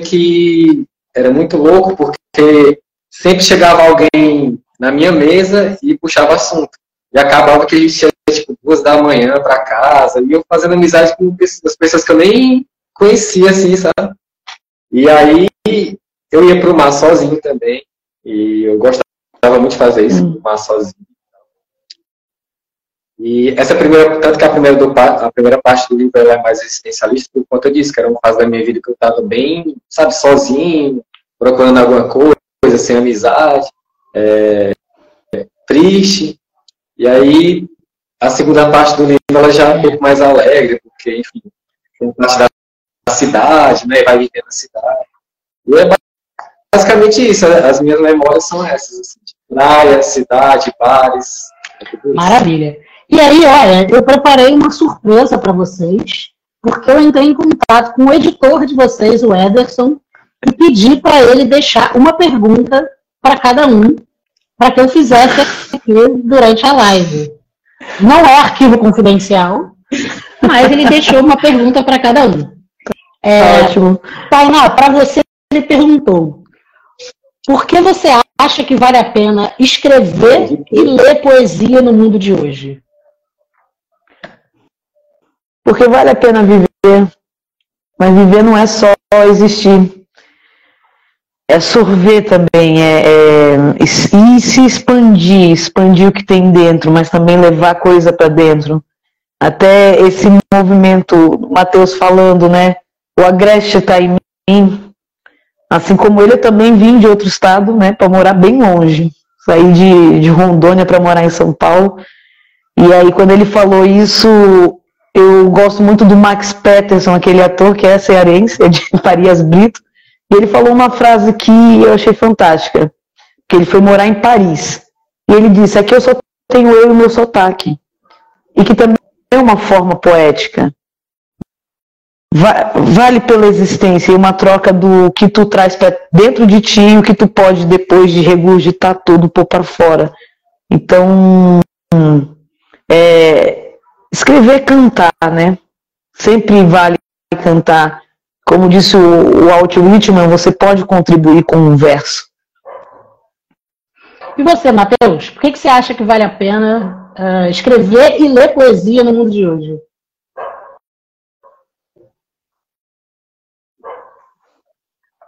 que era muito louco, porque sempre chegava alguém na minha mesa e puxava assunto. E acabava que a gente ia, tipo, 2 da manhã pra casa, e eu fazendo amizade com as pessoas que eu nem conhecia, assim, sabe? E aí eu ia pro mar sozinho também, e eu gostava muito de fazer isso, pro mar sozinho. E essa primeira, tanto que a primeira parte do livro ela é mais existencialista por conta disso, que era uma fase da minha vida que eu estava bem, sabe, sozinho, procurando alguma coisa, sem amizade, triste. E aí, a segunda parte do livro ela já é um pouco mais alegre, porque, enfim, tem parte da cidade, né, vai vivendo a cidade. E é basicamente isso, né? As minhas memórias são essas, assim, de praia, cidade, bares, tudo isso. Maravilha! E aí, olha, eu preparei uma surpresa para vocês, porque eu entrei em contato com o editor de vocês, o Ederson, e pedi para ele deixar uma pergunta para cada um, para que eu fizesse aqui durante a live. Não é arquivo confidencial, mas ele deixou uma pergunta para cada um. Ótimo. Tainá, para você, ele perguntou: por que você acha que vale a pena escrever e ler poesia no mundo de hoje? Porque vale a pena viver, mas viver não é só existir, é sorver também, e se expandir, expandir o que tem dentro, mas também levar coisa para dentro. Até esse movimento, Mateus falando, né, o Agreste está em mim, assim como ele, eu também vim de outro estado, né, para morar bem longe, saí de Rondônia para morar em São Paulo, e aí quando ele falou isso... Eu gosto muito do Max Peterson, aquele ator que é cearense, é de Farias Brito, e ele falou uma frase que eu achei fantástica, que ele foi morar em Paris, e ele disse: aqui eu só tenho eu e o meu sotaque, e que também é uma forma poética, vale pela existência, e uma troca do que tu traz para dentro de ti, e o que tu pode depois de regurgitar tudo, pôr para fora. Então, escrever, cantar, né? Sempre vale cantar. Como disse o Walt Whitman, você pode contribuir com um verso. E você, Mateus, por que você acha que vale a pena escrever e ler poesia no mundo de hoje?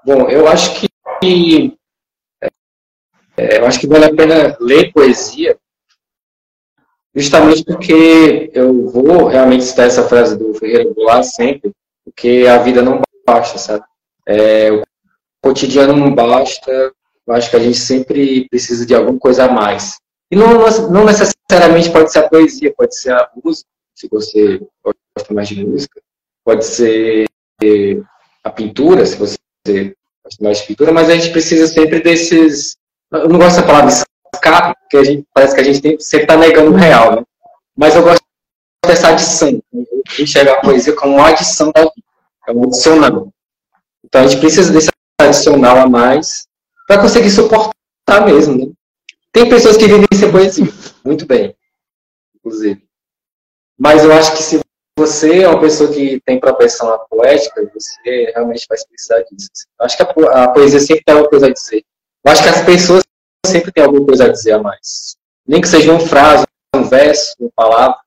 Bom, eu acho que vale a pena ler poesia. Justamente porque eu vou realmente citar essa frase do Ferreira Goulart sempre, porque a vida não basta, sabe? O cotidiano não basta, eu acho que a gente sempre precisa de alguma coisa a mais. E não necessariamente pode ser a poesia, pode ser a música, se você gosta mais de música, pode ser a pintura, se você gosta mais de pintura, mas a gente precisa sempre desses... Eu não gosto da palavra porque a gente, parece que a gente sempre está negando o real, né? Mas eu gosto dessa adição. Eu enxergo a poesia como uma adição da vida, é um adicional. Então a gente precisa desse adicional a mais para conseguir suportar mesmo, né? Tem pessoas que vivem sem poesia, muito bem, inclusive. Mas eu acho que se você é uma pessoa que tem propensão à poética, você realmente vai precisar disso. Eu acho que a poesia sempre tem alguma coisa a dizer. Eu acho que as pessoas sempre tem alguma coisa a dizer a mais. Nem que seja uma frase, um verso, uma palavra.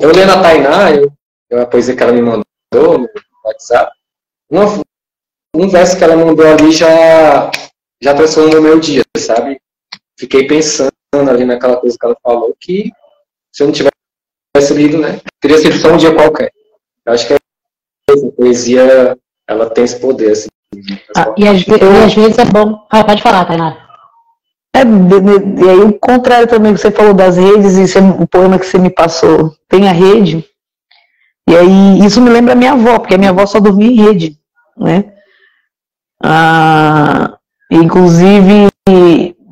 Eu lendo a Tainá, a poesia que ela me mandou no WhatsApp, um verso que ela mandou ali já transformou o meu dia, sabe? Fiquei pensando ali naquela coisa que ela falou, que se eu não tivesse lido, né, teria sido só um dia qualquer. Eu acho que a poesia, ela tem esse poder, assim. E às vezes é bom. Ah, pode falar, Tainá. E aí o contrário também, você falou das redes, isso é o poema que você me passou, tem a rede, e aí isso me lembra a minha avó, porque a minha avó só dormia em rede, né? Inclusive,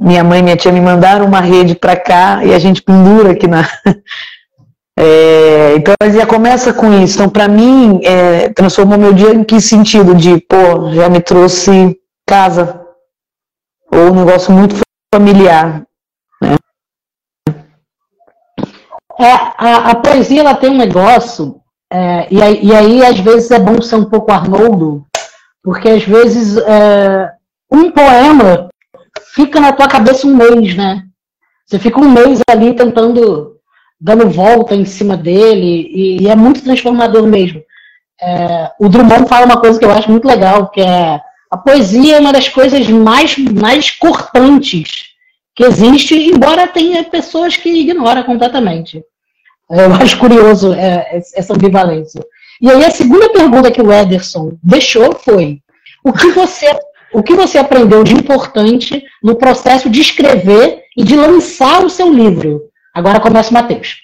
minha mãe e minha tia me mandaram uma rede para cá e a gente pendura aqui na... então, já começa com isso. Então, para mim, transformou meu dia em que sentido? De, pô, já me trouxe casa. Ou um negócio muito familiar. Né? A poesia, ela tem um negócio, e aí, às vezes, é bom ser um pouco Arnoldo, porque, às vezes, um poema fica na tua cabeça um mês, né? Você fica um mês ali tentando... dando volta em cima dele, e é muito transformador mesmo. O Drummond fala uma coisa que eu acho muito legal, que é a poesia é uma das coisas mais cortantes que existe, embora tenha pessoas que ignoram completamente. Eu acho curioso essa ambivalência. E aí a segunda pergunta que o Ederson deixou foi o que você aprendeu de importante no processo de escrever e de lançar o seu livro? Agora começa o Mateus.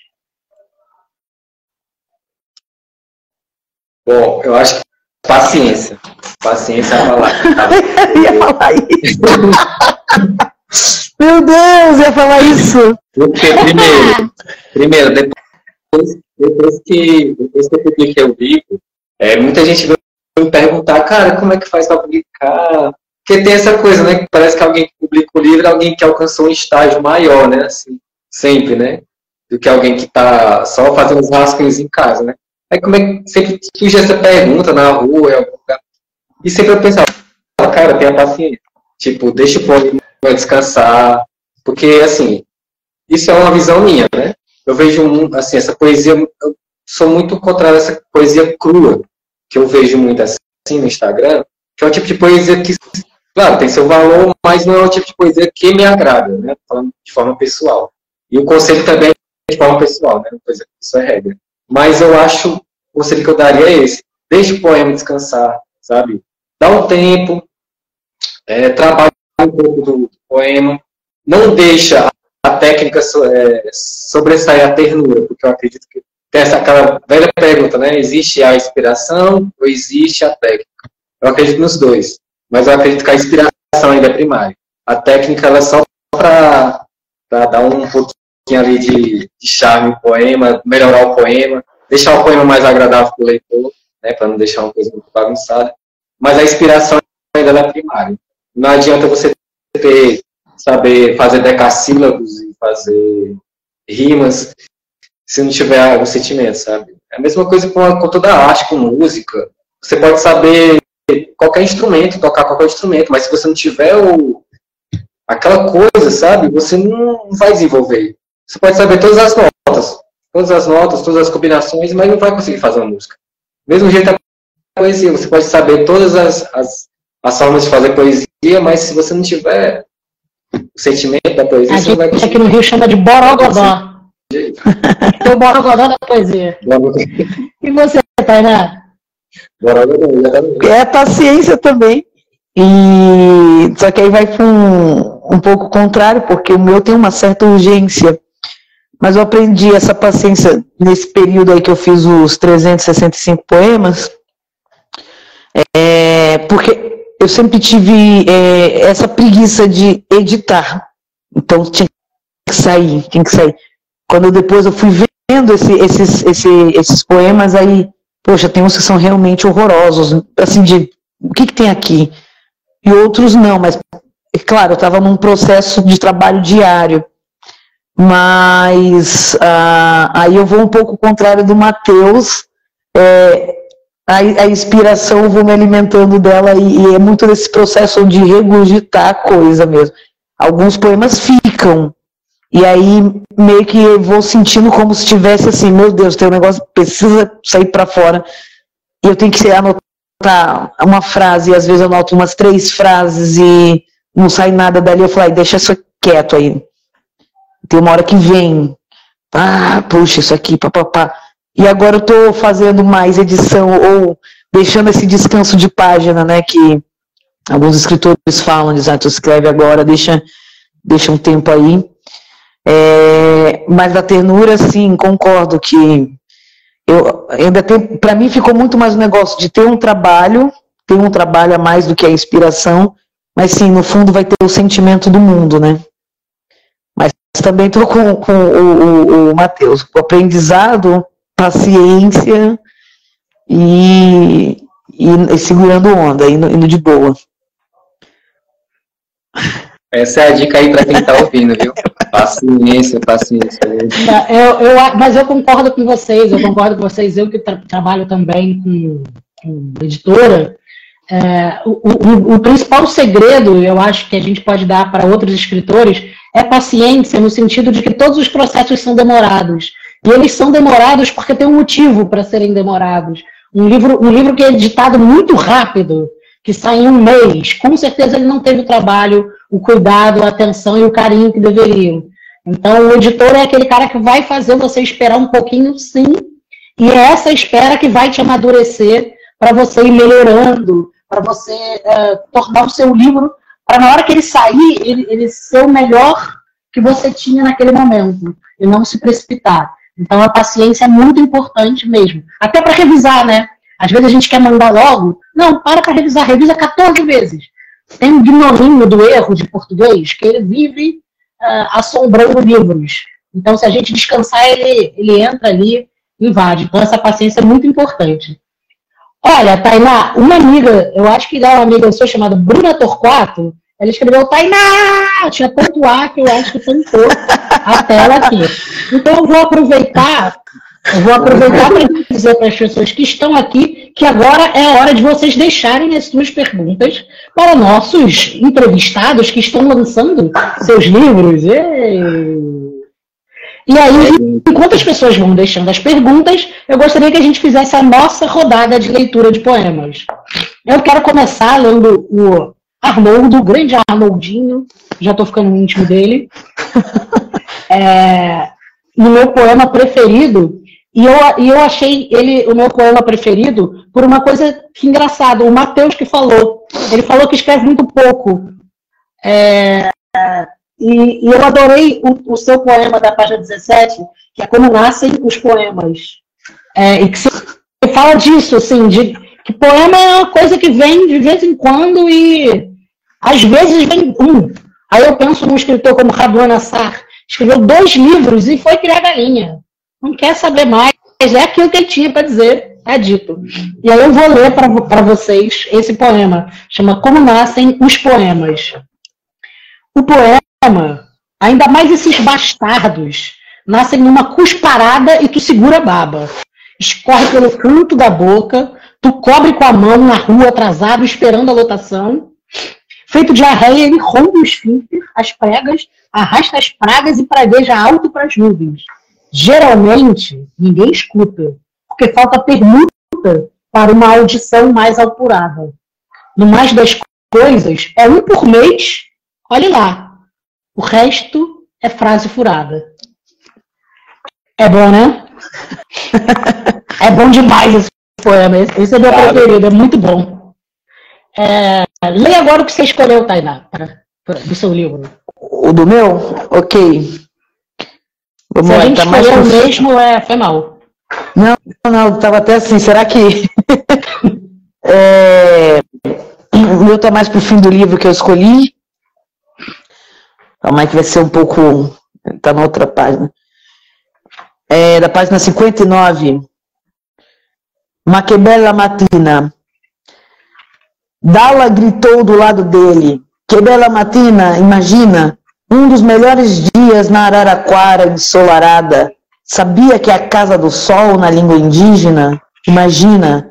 Bom, eu acho que paciência. Paciência é a palavra. Tá? Eu ia falar isso. Meu Deus, ia falar isso. Porque primeiro, depois que eu publiquei o livro, muita gente veio me perguntar, cara, como é que faz para publicar? Porque tem essa coisa, né? Que parece que alguém que publica o livro é alguém que alcançou um estágio maior, né? Assim. Sempre, né? Do que alguém que tá só fazendo os rascunhos em casa, né? Aí como é que sempre surge essa pergunta na rua, em algum lugar. E sempre eu pensava, cara, tenha paciência. Tipo, deixa o povo descansar. Porque, assim, isso é uma visão minha, né? Eu vejo, assim, essa poesia, eu sou muito contrário a essa poesia crua, que eu vejo muito assim no Instagram, que é um tipo de poesia que, claro, tem seu valor, mas não é um tipo de poesia que me agrada, né? Falando de forma pessoal. E o conselho também é de forma pessoal, né? Isso é regra. Mas eu acho, o conselho que eu daria é esse. Deixa o poema descansar, sabe? Dá um tempo, trabalha um pouco do poema. Não deixa a técnica sobressair a ternura, porque eu acredito que tem aquela velha pergunta, né? Existe a inspiração ou existe a técnica? Eu acredito nos dois. Mas eu acredito que a inspiração ainda é primária. A técnica, ela é só para dar um pouquinho ali de charme no poema, melhorar o poema, deixar o poema mais agradável para o leitor, né, para não deixar uma coisa muito bagunçada. Mas a inspiração ainda é primária. Não adianta você saber fazer decassílabos e fazer rimas se não tiver algum sentimento, sabe? É a mesma coisa com toda a arte, com música. Você pode saber qualquer instrumento, tocar qualquer instrumento, mas se você não tiver aquela coisa, sabe? Você não vai desenvolver. Você pode saber todas as notas, todas as combinações, mas não vai conseguir fazer uma música. Mesmo jeito da poesia, você pode saber todas as formas de fazer poesia, mas se você não tiver o sentimento da poesia, você não vai conseguir. Aqui no Rio chama de borogodó. É o borogodó da poesia. E você, Tainá? Borogodó, exatamente. É a paciência também. Só que aí vai para um pouco contrário, porque o meu tem uma certa urgência. Mas eu aprendi essa paciência nesse período aí que eu fiz os 365 poemas, porque eu sempre tive essa preguiça de editar. Então tinha que sair. Quando depois eu fui vendo esses poemas, aí, poxa, tem uns que são realmente horrorosos, assim, de o que tem aqui? E outros não, mas, é claro, eu estava num processo de trabalho diário. Mas aí eu vou um pouco ao contrário do Mateus, a inspiração eu vou me alimentando dela, e é muito desse processo de regurgitar a coisa mesmo. Alguns poemas ficam, e aí meio que eu vou sentindo como se tivesse assim, meu Deus, tem um negócio que precisa sair para fora, e eu tenho que anotar uma frase, e às vezes eu anoto umas 3 frases e não sai nada dali, eu falo, deixa isso quieto aí. Tem uma hora que vem, puxa, isso aqui, papapá. E agora eu tô fazendo mais edição, ou deixando esse descanso de página, né, que alguns escritores falam, dizem, ah, tu escreve agora, deixa um tempo aí. Mas da ternura, sim, concordo que eu ainda tenho, para mim ficou muito mais um negócio de ter um trabalho a mais do que a inspiração, mas sim, no fundo vai ter o sentimento do mundo, né? Mas também estou com o Mateus, o aprendizado, paciência e segurando onda, indo de boa. Essa é a dica aí para quem está ouvindo, viu? Paciência, paciência. Mas eu concordo com vocês, eu que trabalho também com editora. O principal segredo, eu acho, que a gente pode dar para outros escritores é paciência, no sentido de que todos os processos são demorados. E eles são demorados porque tem um motivo para serem demorados. Um livro que é editado muito rápido, que sai em um mês, com certeza ele não teve o trabalho, o cuidado, a atenção e o carinho que deveriam. Então, o editor é aquele cara que vai fazer você esperar um pouquinho, sim, e é essa espera que vai te amadurecer para você ir melhorando, para você tornar o seu livro, para na hora que ele sair, ele ser o melhor que você tinha naquele momento, e não se precipitar. Então, a paciência é muito importante mesmo. Até para revisar, né? Às vezes a gente quer mandar logo. Não, para revisar. Revisa 14 vezes. Tem um gnominho do erro de português que ele vive assombrando livros. Então, se a gente descansar, ele entra ali e invade. Então, essa paciência é muito importante. Olha, Tainá, uma amiga, eu acho que era uma amiga sua chamada Bruna Torquato, ela escreveu Tainá! Tinha tanto A que eu acho que tampou a tela aqui. Então, eu vou aproveitar para dizer para as pessoas que estão aqui que agora é a hora de vocês deixarem as suas perguntas para nossos entrevistados que estão lançando seus livros. E aí, enquanto as pessoas vão deixando as perguntas, eu gostaria que a gente fizesse a nossa rodada de leitura de poemas. Eu quero começar lendo o Arnoldo, o grande Arnoldinho, já estou ficando íntimo dele, no meu poema preferido. E eu achei ele o meu poema preferido por uma coisa que engraçada. O Mateus que falou. Ele falou que escreve muito pouco. E eu adorei o seu poema da página 17, que é Como Nascem os Poemas. E que você fala disso, assim, de que poema é uma coisa que vem de vez em quando e às vezes vem um. Aí eu penso num escritor como Rabwan Nassar, escreveu 2 livros e foi criar galinha. Não quer saber mais, é aquilo que ele tinha para dizer, é dito. E aí eu vou ler para vocês esse poema, chama Como Nascem os Poemas. O poema, ainda mais esses bastardos, nascem numa cusparada e tu segura a baba. Escorre pelo canto da boca, tu cobre com a mão na rua atrasado, esperando a lotação. Feito diarreia, ele rompe o esfíncter, as pregas, arrasta as pragas e pragueja alto para as nuvens. Geralmente, ninguém escuta, porque falta permuta para uma audição mais apurada. No mais das coisas, é um por mês, olhe lá. O resto é frase furada. É bom, né? É bom demais esse poema. Esse é meu preferido, é muito bom. Leia agora o que você escolheu, Tainá, do seu livro. O do meu? Ok. Vamos se a gente escolher tá mais... o mesmo, foi mal. Não, estava até assim, será que... O meu está mais pro fim do livro que eu escolhi. Calma aí que vai ser um pouco... Está na outra página. Da página 59. Ma que bella mattina. Dalla gritou do lado dele. Que bella mattina, imagina... Um dos melhores dias na Araraquara ensolarada. Sabia que é a casa do sol na língua indígena? Imagina.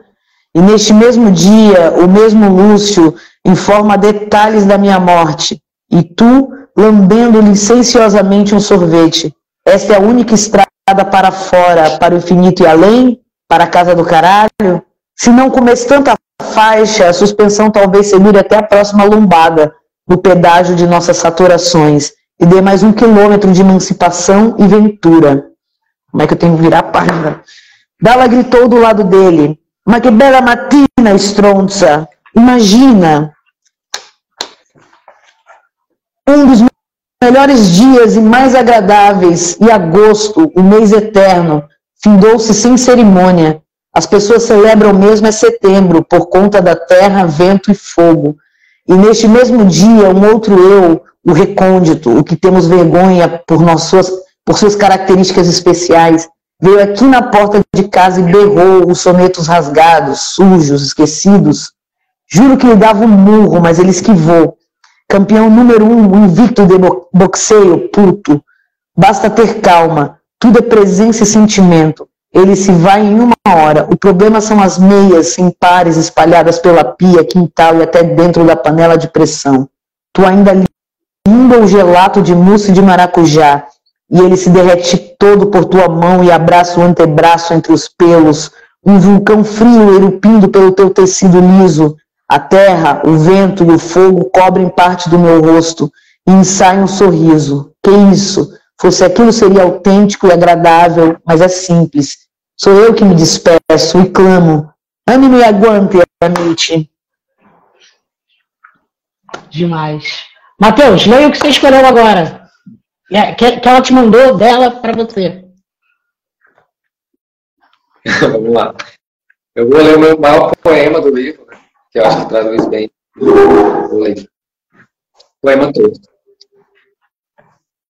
E neste mesmo dia, o mesmo Lúcio informa detalhes da minha morte. E tu, lambendo licenciosamente um sorvete. Esta é a única estrada para fora, para o infinito e além? Para a casa do caralho? Se não comes tanta faixa, a suspensão talvez segure até a próxima lombada. No pedágio de nossas saturações, e dê mais 1 quilômetro de emancipação e ventura. Como é que eu tenho que virar a página? Dala gritou do lado dele. Ma che bella mattina, stronza! Imagina! Dos melhores dias e mais agradáveis, e agosto, o mês eterno, findou-se sem cerimônia. As pessoas celebram mesmo é setembro, por conta da terra, vento e fogo. E neste mesmo dia, um outro eu, o recôndito, o que temos vergonha por suas características especiais, veio aqui na porta de casa e berrou os sonetos rasgados, sujos, esquecidos. Juro que lhe dava um murro, mas ele esquivou. Campeão número 1, invicto de boxeio, puto. Basta ter calma. Tudo é presença e sentimento. Ele se vai em uma hora. O problema são as meias em pares espalhadas pela pia, quintal e até dentro da panela de pressão. Tu ainda linda o gelato de mousse de maracujá. E ele se derrete todo por tua mão e abraça o antebraço entre os pelos. Um vulcão frio erupindo pelo teu tecido liso. A terra, o vento e o fogo cobrem parte do meu rosto e ensaiam um sorriso. Que isso? Fosse aquilo seria autêntico e agradável, mas é simples. Sou eu que me despeço e clamo. Ânimo e aguante, amite. Demais. Mateus, leia o que você escolheu agora. Que ela te mandou dela para você. Vamos lá. Eu vou ler o meu maior poema do livro, né? Que eu acho que traduz bem o leito. Poema todo.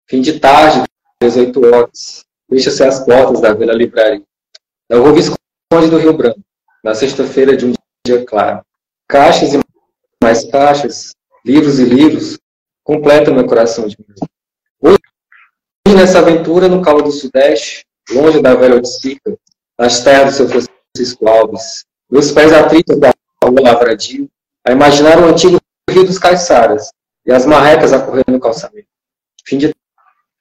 Fim de tarde, 18 horas. Fecha-se as portas da Vila Livraria. Da Rua Visconde do Rio Branco, na sexta-feira de um dia claro. Caixas e mais caixas, livros e livros, completam meu coração de mim. Hoje, nessa aventura, no calor do Sudeste, longe da velha Otiscica, nas terras do seu Francisco Alves, meus pés atritos da lavradio, a imaginar o antigo Rio dos Caiçaras e as marrecas a correr no calçamento. Fim de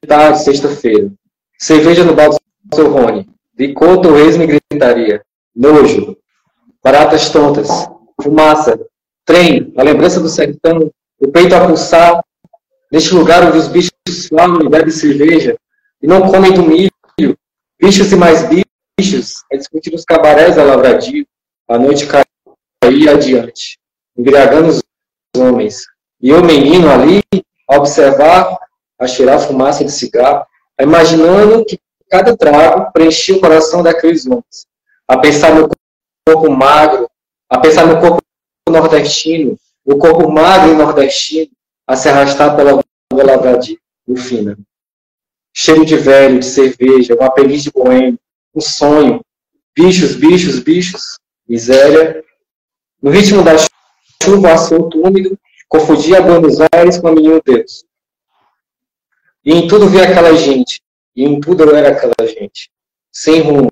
tarde, sexta-feira. Cerveja no bar do seu Rony. Licor, torresmo e gritaria. Nojo. Baratas tontas. Fumaça. Trem. A lembrança do sertão. O peito a pulsar. Neste lugar onde os bichos falam e bebem cerveja e não comem do milho. Bichos e mais bichos a discutir os cabarés da lavradio. A noite caiu. Aí adiante, embriagando os homens, e eu menino ali, a observar, a cheirar fumaça de cigarro, imaginando que cada trago preenchia o coração daqueles homens, a pensar no corpo magro, a pensar no corpo nordestino, o corpo magro e nordestino, a se arrastar pela lavradia, no fina. Cheiro de velho, de cerveja, um apelido de boêmio, um sonho, bichos, bichos, bichos, miséria. No ritmo da chuva, asfalto úmido, confundia Buenos Aires com a menina Deus. E em tudo via aquela gente, e em tudo eu era aquela gente. Sem rumo,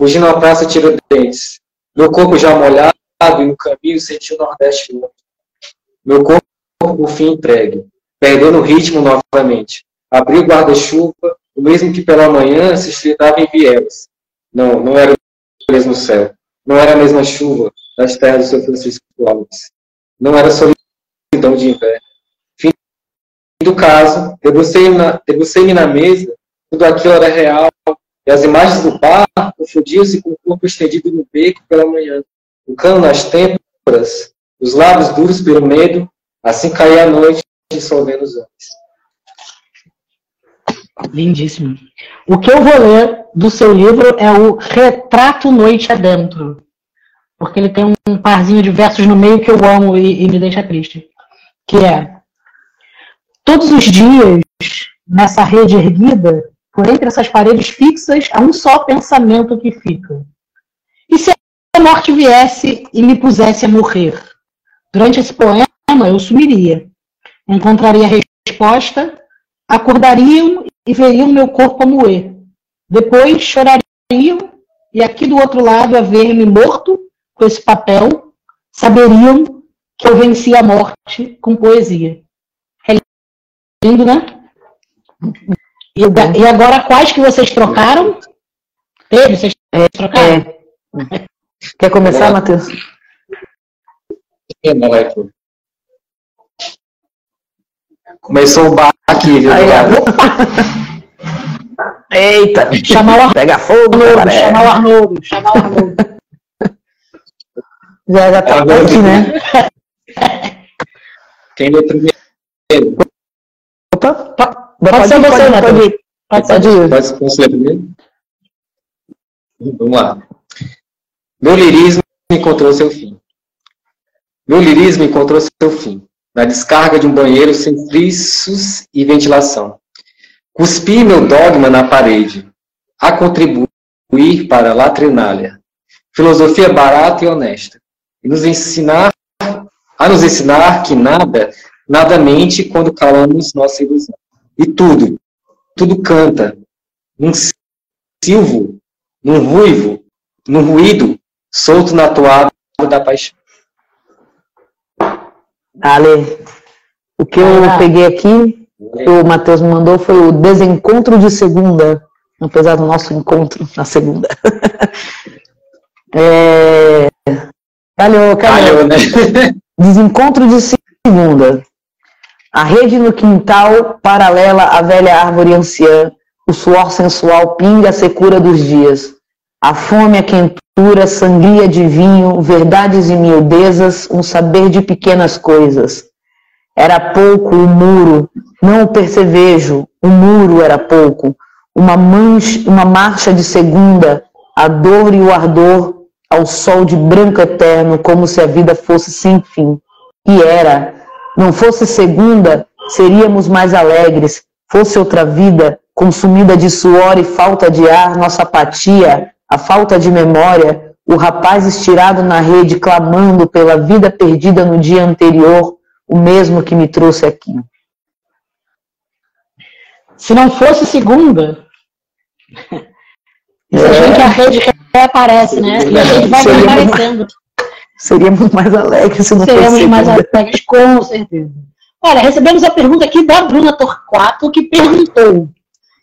fugindo à praça Tiradentes. Meu corpo já molhado, e no caminho senti o Nordeste longe. Meu corpo, por fim, entregue, perdendo o ritmo novamente. Abri o guarda-chuva, o mesmo que pela manhã se estritava em vielas. Não era o mesmo céu, não era a mesma chuva. Das terras do seu Francisco Alves. Não era solidão de inverno. Fim do caso, debrucei-me na mesa, tudo aquilo era real, e as imagens do bar confundiam-se com o corpo estendido no beco pela manhã, o cano nas têmporas, os lábios duros pelo medo, assim caía a noite, dissolvendo os olhos. Lindíssimo. O que eu vou ler do seu livro é o Retrato Noite Adentro. Porque ele tem um parzinho de versos no meio que eu amo e me deixa triste. Que é... Todos os dias, nessa rede erguida, por entre essas paredes fixas, há um só pensamento que fica. E se a morte viesse e me pusesse a morrer? Durante esse poema, eu sumiria. Encontraria a resposta, acordariam e veriam meu corpo a moer. Depois chorariam e aqui do outro lado a ver-me morto, com esse papel, saberiam que eu venci a morte com poesia. É lindo, né? E agora, quais que vocês trocaram? Teve? Vocês trocaram? Quer começar, Matheus? Começou o bar aqui, viu? Aí, eita! Chamar o Arnoldo. Pega fogo, chamar o Arnoldo. Já tá aqui, né? Quem lê primeiro? Opa, pode ser você, Matheus. Pode ser primeiro? Vamos lá. Meu lirismo encontrou seu fim. Meu lirismo encontrou seu fim, na descarga de um banheiro sem frisos e ventilação. Cuspi meu dogma na parede, a contribuir para a latrinália. Filosofia barata e honesta, e nos ensinar que nada mente quando calamos nossa ilusão. E tudo canta, num silvo, num ruído, solto na toada da paixão. Ale, o que eu peguei aqui, que o Matheus me mandou, foi o desencontro de segunda, apesar do nosso encontro na segunda. Calhou, né? Desencontro de segunda. A rede no quintal paralela à velha árvore anciã, o suor sensual pinga a secura dos dias. A fome, a quentura, sangria de vinho, verdades e miudezas, um saber de pequenas coisas. Era pouco o muro, não o percevejo, o muro era pouco. Uma marcha de segunda, a dor e o ardor, ao sol de branco eterno, como se a vida fosse sem fim. E era. Não fosse segunda, seríamos mais alegres. Fosse outra vida, consumida de suor e falta de ar, nossa apatia, a falta de memória, o rapaz estirado na rede, clamando pela vida perdida no dia anterior, o mesmo que me trouxe aqui. Se não fosse segunda... Você vê que a rede reaparece, né? E a gente vai reaparecendo. Seríamos mais alegres se não fosse segunda. Seríamos mais alegres, com certeza. Olha, recebemos a pergunta aqui da Bruna Torquato, que perguntou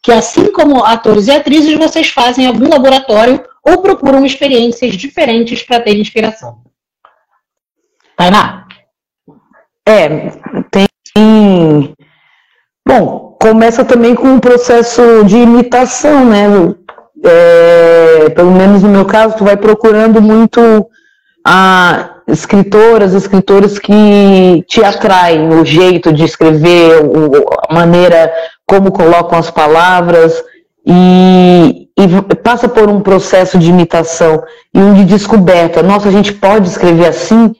que, assim como atores e atrizes, vocês fazem algum laboratório ou procuram experiências diferentes para ter inspiração. Tainá? Tem... Bom, começa também com um processo de imitação, né? Pelo menos no meu caso, tu vai procurando muito escritores que te atraem, o jeito de escrever, a maneira como colocam as palavras, e passa por um processo de imitação e um de descoberta. Nossa, a gente pode escrever assim,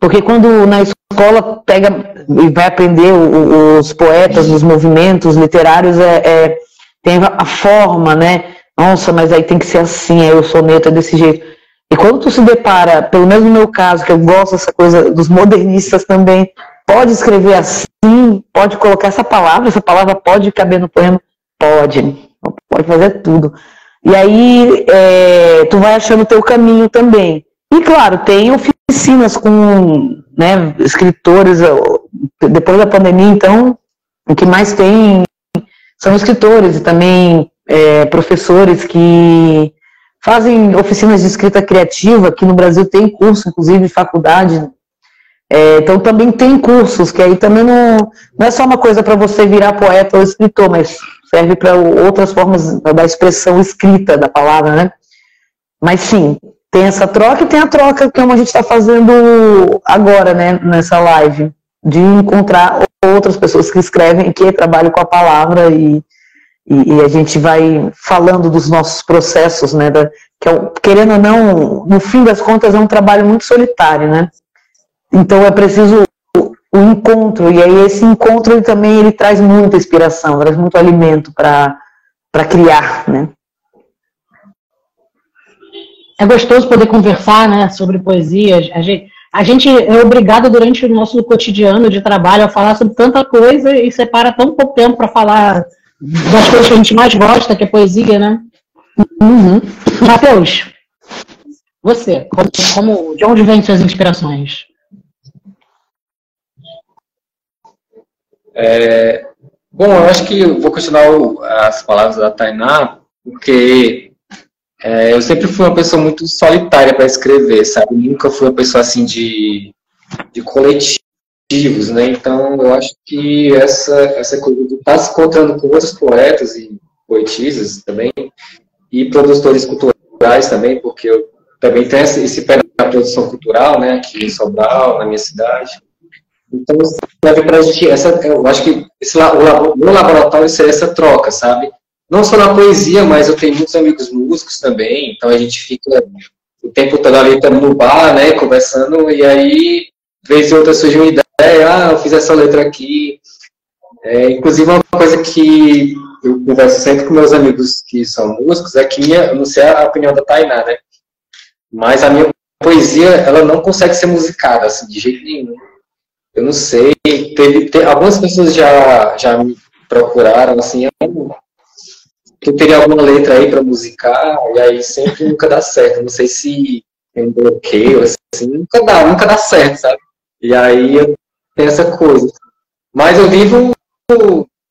porque quando na escola pega e vai aprender os poetas, os movimentos literários, tem a forma, né? Nossa, mas aí tem que ser assim, aí o soneto é desse jeito. E quando tu se depara, pelo menos no meu caso, que eu gosto dessa coisa dos modernistas também, pode escrever assim, pode colocar essa palavra pode caber no poema, pode fazer tudo. E aí tu vai achando o teu caminho também. E claro, tem oficinas com, né, escritores, depois da pandemia, então, o que mais tem são escritores e também... professores que fazem oficinas de escrita criativa, aqui no Brasil tem curso, inclusive, de faculdade. Então também tem cursos, que aí também não é só uma coisa para você virar poeta ou escritor, mas serve para outras formas da expressão escrita da palavra, né? Mas sim, tem essa troca e tem a troca que a gente está fazendo agora, né, nessa live, de encontrar outras pessoas que escrevem e que trabalham com a palavra e a gente vai falando dos nossos processos, né? Querendo ou não, no fim das contas, é um trabalho muito solitário, né? Então é preciso o encontro, e aí esse encontro ele traz muita inspiração, traz muito alimento para criar, né? É gostoso poder conversar, né, sobre poesia. A gente é obrigado durante o nosso cotidiano de trabalho a falar sobre tanta coisa e separa tão pouco tempo para falar das coisas que a gente mais gosta, que é poesia, né? Uhum. Mateus, você, de onde vêm suas inspirações? Bom, eu acho que eu vou continuar as palavras da Tainá, porque eu sempre fui uma pessoa muito solitária para escrever, sabe? Eu nunca fui uma pessoa assim de coletivo. Né? Então, eu acho que essa coisa de estar se encontrando com outros poetas e poetisas também, e produtores culturais também, porque eu também tenho esse pé na produção cultural, né, aqui em Sobral, na minha cidade. Então, serve para a gente, eu acho que no laboratório seria essa troca, sabe? Não só na poesia, mas eu tenho muitos amigos músicos também, então a gente fica o tempo todo ali no bar, né, conversando, e aí, vez e outra surge uma ideia, eu fiz essa letra aqui. Inclusive, uma coisa que eu converso sempre com meus amigos que são músicos, é que eu não sei a opinião da Tainá, né? Mas a minha poesia, ela não consegue ser musicada, assim, de jeito nenhum. Eu não sei, algumas pessoas já me procuraram, assim, eu teria alguma letra aí pra musicar, e aí sempre nunca dá certo. Não sei se tem um bloqueio, assim, nunca dá certo, sabe? E aí eu tenho essa coisa. Mas eu vivo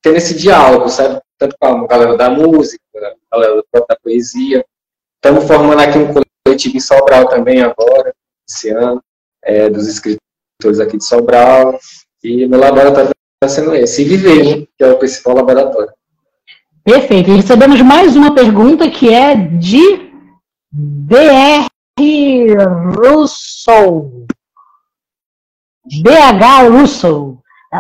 tendo esse diálogo, sabe? Tanto com a galera da música, a galera da poesia. Estamos formando aqui um coletivo em Sobral também agora, esse ano, dos escritores aqui de Sobral. E meu laboratório está sendo esse. E viver, hein, que é o principal laboratório. Perfeito. E recebemos mais uma pergunta que é de BR Russell. BH Russell.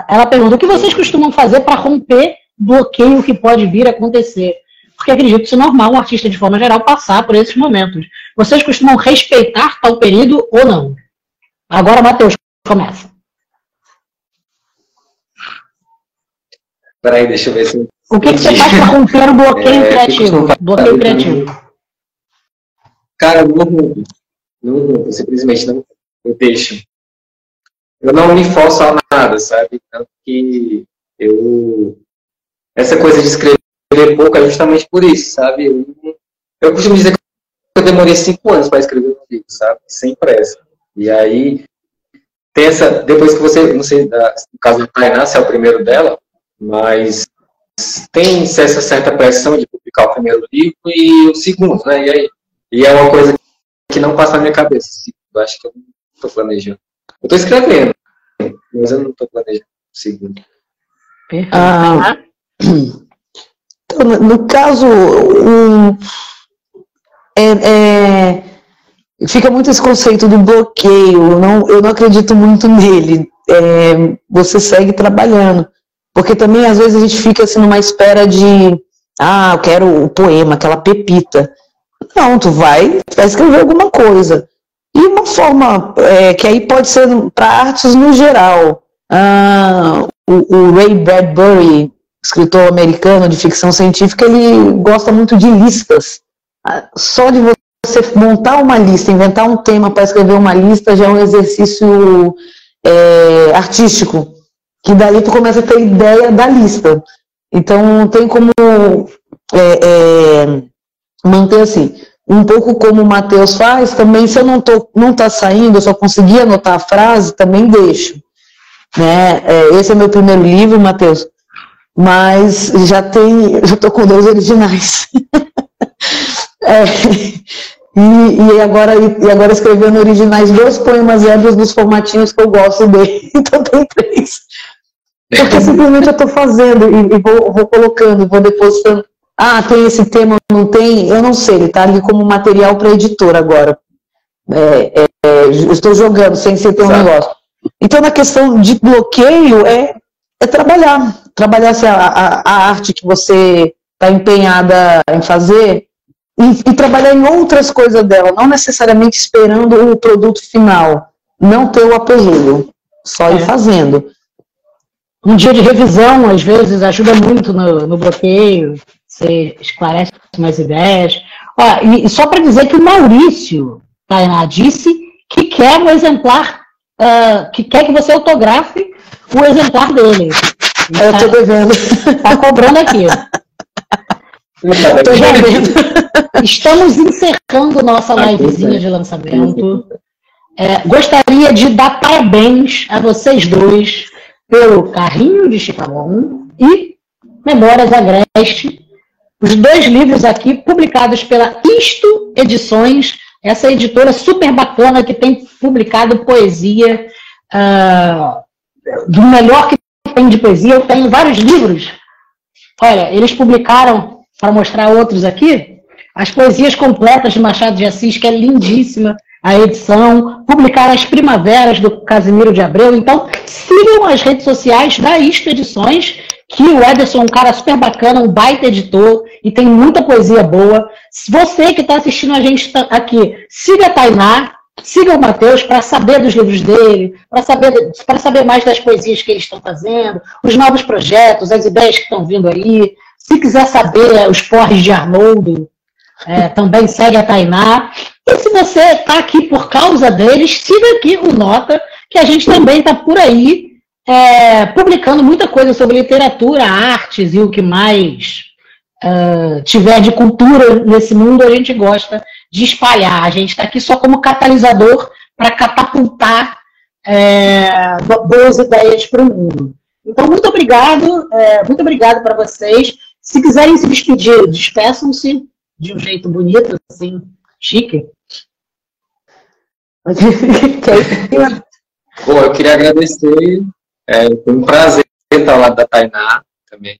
Ela pergunta, o que vocês costumam fazer para romper bloqueio que pode vir a acontecer? Porque acredito que isso é normal, um artista de forma geral passar por esses momentos. Vocês costumam respeitar tal período ou não? Agora, Mateus, começa. Peraí, deixa eu ver se... O que você faz para romper o bloqueio criativo? Bloqueio criativo. Cara, não, simplesmente não, eu deixo. Eu não me forço a nada, sabe? Tanto que eu... Essa coisa de escrever pouco é justamente por isso, sabe? Eu costumo dizer que eu demorei 5 anos para escrever um livro, sabe? Sem pressa. E aí, tem essa... Depois que você... Não sei, no caso da Tainá, se é o primeiro dela, mas tem essa certa pressão de publicar o primeiro livro e o segundo, né? E aí, é uma coisa que não passa na minha cabeça. Eu acho que eu não estou planejando. Eu tô escrevendo, mas eu não tô planejando o segundo. Então, no caso, fica muito esse conceito do bloqueio, eu não acredito muito nele. Você segue trabalhando, porque também às vezes a gente fica assim numa espera de, eu quero o poema, aquela pepita. Não, tu vai escrever alguma coisa. E uma forma que aí pode ser para artes no geral. O Ray Bradbury, escritor americano de ficção científica, ele gosta muito de listas. Só de você montar uma lista, inventar um tema para escrever uma lista, já é um exercício artístico, que dali tu começa a ter ideia da lista. Então não tem como manter assim. Um pouco como o Mateus faz, também se eu não tá saindo, eu só consegui anotar a frase, também deixo. Né? Esse é meu primeiro livro, Mateus, mas já tô com 2 originais. E agora escrevendo originais, 2 poemas ébrios dos formatinhos que eu gosto dele, então tem 3. Porque simplesmente eu tô fazendo e vou colocando, vou depositando. Tem esse tema, não tem? Eu não sei, ele está ali como material para editor agora. Eu estou jogando sem ser teu negócio. Então, na questão de bloqueio, é trabalhar. Trabalhar assim, a arte que você está empenhada em fazer e trabalhar em outras coisas dela, não necessariamente esperando o produto final. Não ter o apelão, só ir fazendo. Um dia de revisão, às vezes, ajuda muito no bloqueio. Você esclarece mais ideias. Ó, e só para dizer que o Maurício, Tainá, disse que quer um exemplar, que quer que você autografe o exemplar dele. Eu estou devendo. Está cobrando aqui. Estou devendo. Estamos encerrando nossa livezinha de lançamento. Gostaria de dar parabéns a vocês dois pelo Carrinho de Chicabon e Memórias Agrestes. Os 2 livros aqui, publicados pela Isto Edições, essa editora super bacana que tem publicado poesia, do melhor que tem de poesia. Eu tenho vários livros. Olha, eles publicaram, para mostrar outros aqui, as poesias completas de Machado de Assis, que é lindíssima. a edição, publicar as primaveras do Casimiro de Abreu. Então, sigam as redes sociais da Isto Edições, que o Ederson é um cara super bacana, um baita editor, e tem muita poesia boa. Você que está assistindo a gente aqui, siga a Tainá, siga o Mateus para saber dos livros dele, para saber mais das poesias que eles estão fazendo, os novos projetos, as ideias que estão vindo aí. Se quiser saber os porres de Arnoldo, também segue a Tainá. E se você está aqui por causa deles, siga aqui o Nota, que a gente também está por aí publicando muita coisa sobre literatura, artes e o que mais tiver de cultura nesse mundo, a gente gosta de espalhar. A gente está aqui só como catalisador para catapultar boas ideias para o mundo. Então, muito obrigado para vocês. Se quiserem se despedir, despeçam-se de um jeito bonito, assim, chique. Bom, eu queria agradecer. Foi um prazer estar ao lado da Tainá também.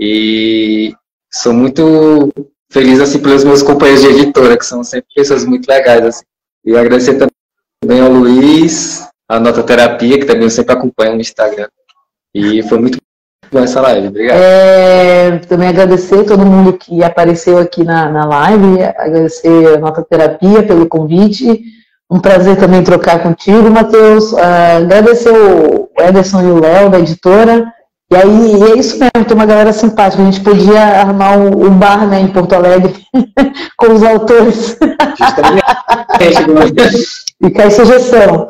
E sou muito feliz assim, pelos meus companheiros de editora, que são sempre pessoas muito legais. Assim. E agradecer também ao Luiz, à Nota Terapia, que também eu sempre acompanho no Instagram. E foi muito bom essa live, obrigado. Também agradecer a todo mundo que apareceu aqui na live, agradecer a Nota Terapia pelo convite. Um prazer também trocar contigo, Mateus. Agradecer o Ederson e o Léo, da editora. E aí, e é isso mesmo, tem uma galera simpática. A gente podia armar um bar, né, em Porto Alegre com os autores. Fica a sugestão.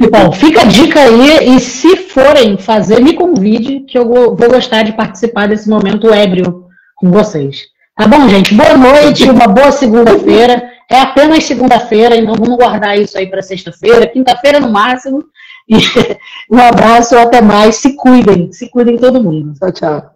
Então, fica a dica aí, e se forem fazer, me convide, que eu vou gostar de participar desse momento ébrio com vocês. Tá bom, gente? Boa noite, uma boa segunda-feira. É apenas segunda-feira, então vamos guardar isso aí para sexta-feira, quinta-feira no máximo. E um abraço, até mais. Se cuidem todo mundo. Tchau, tchau.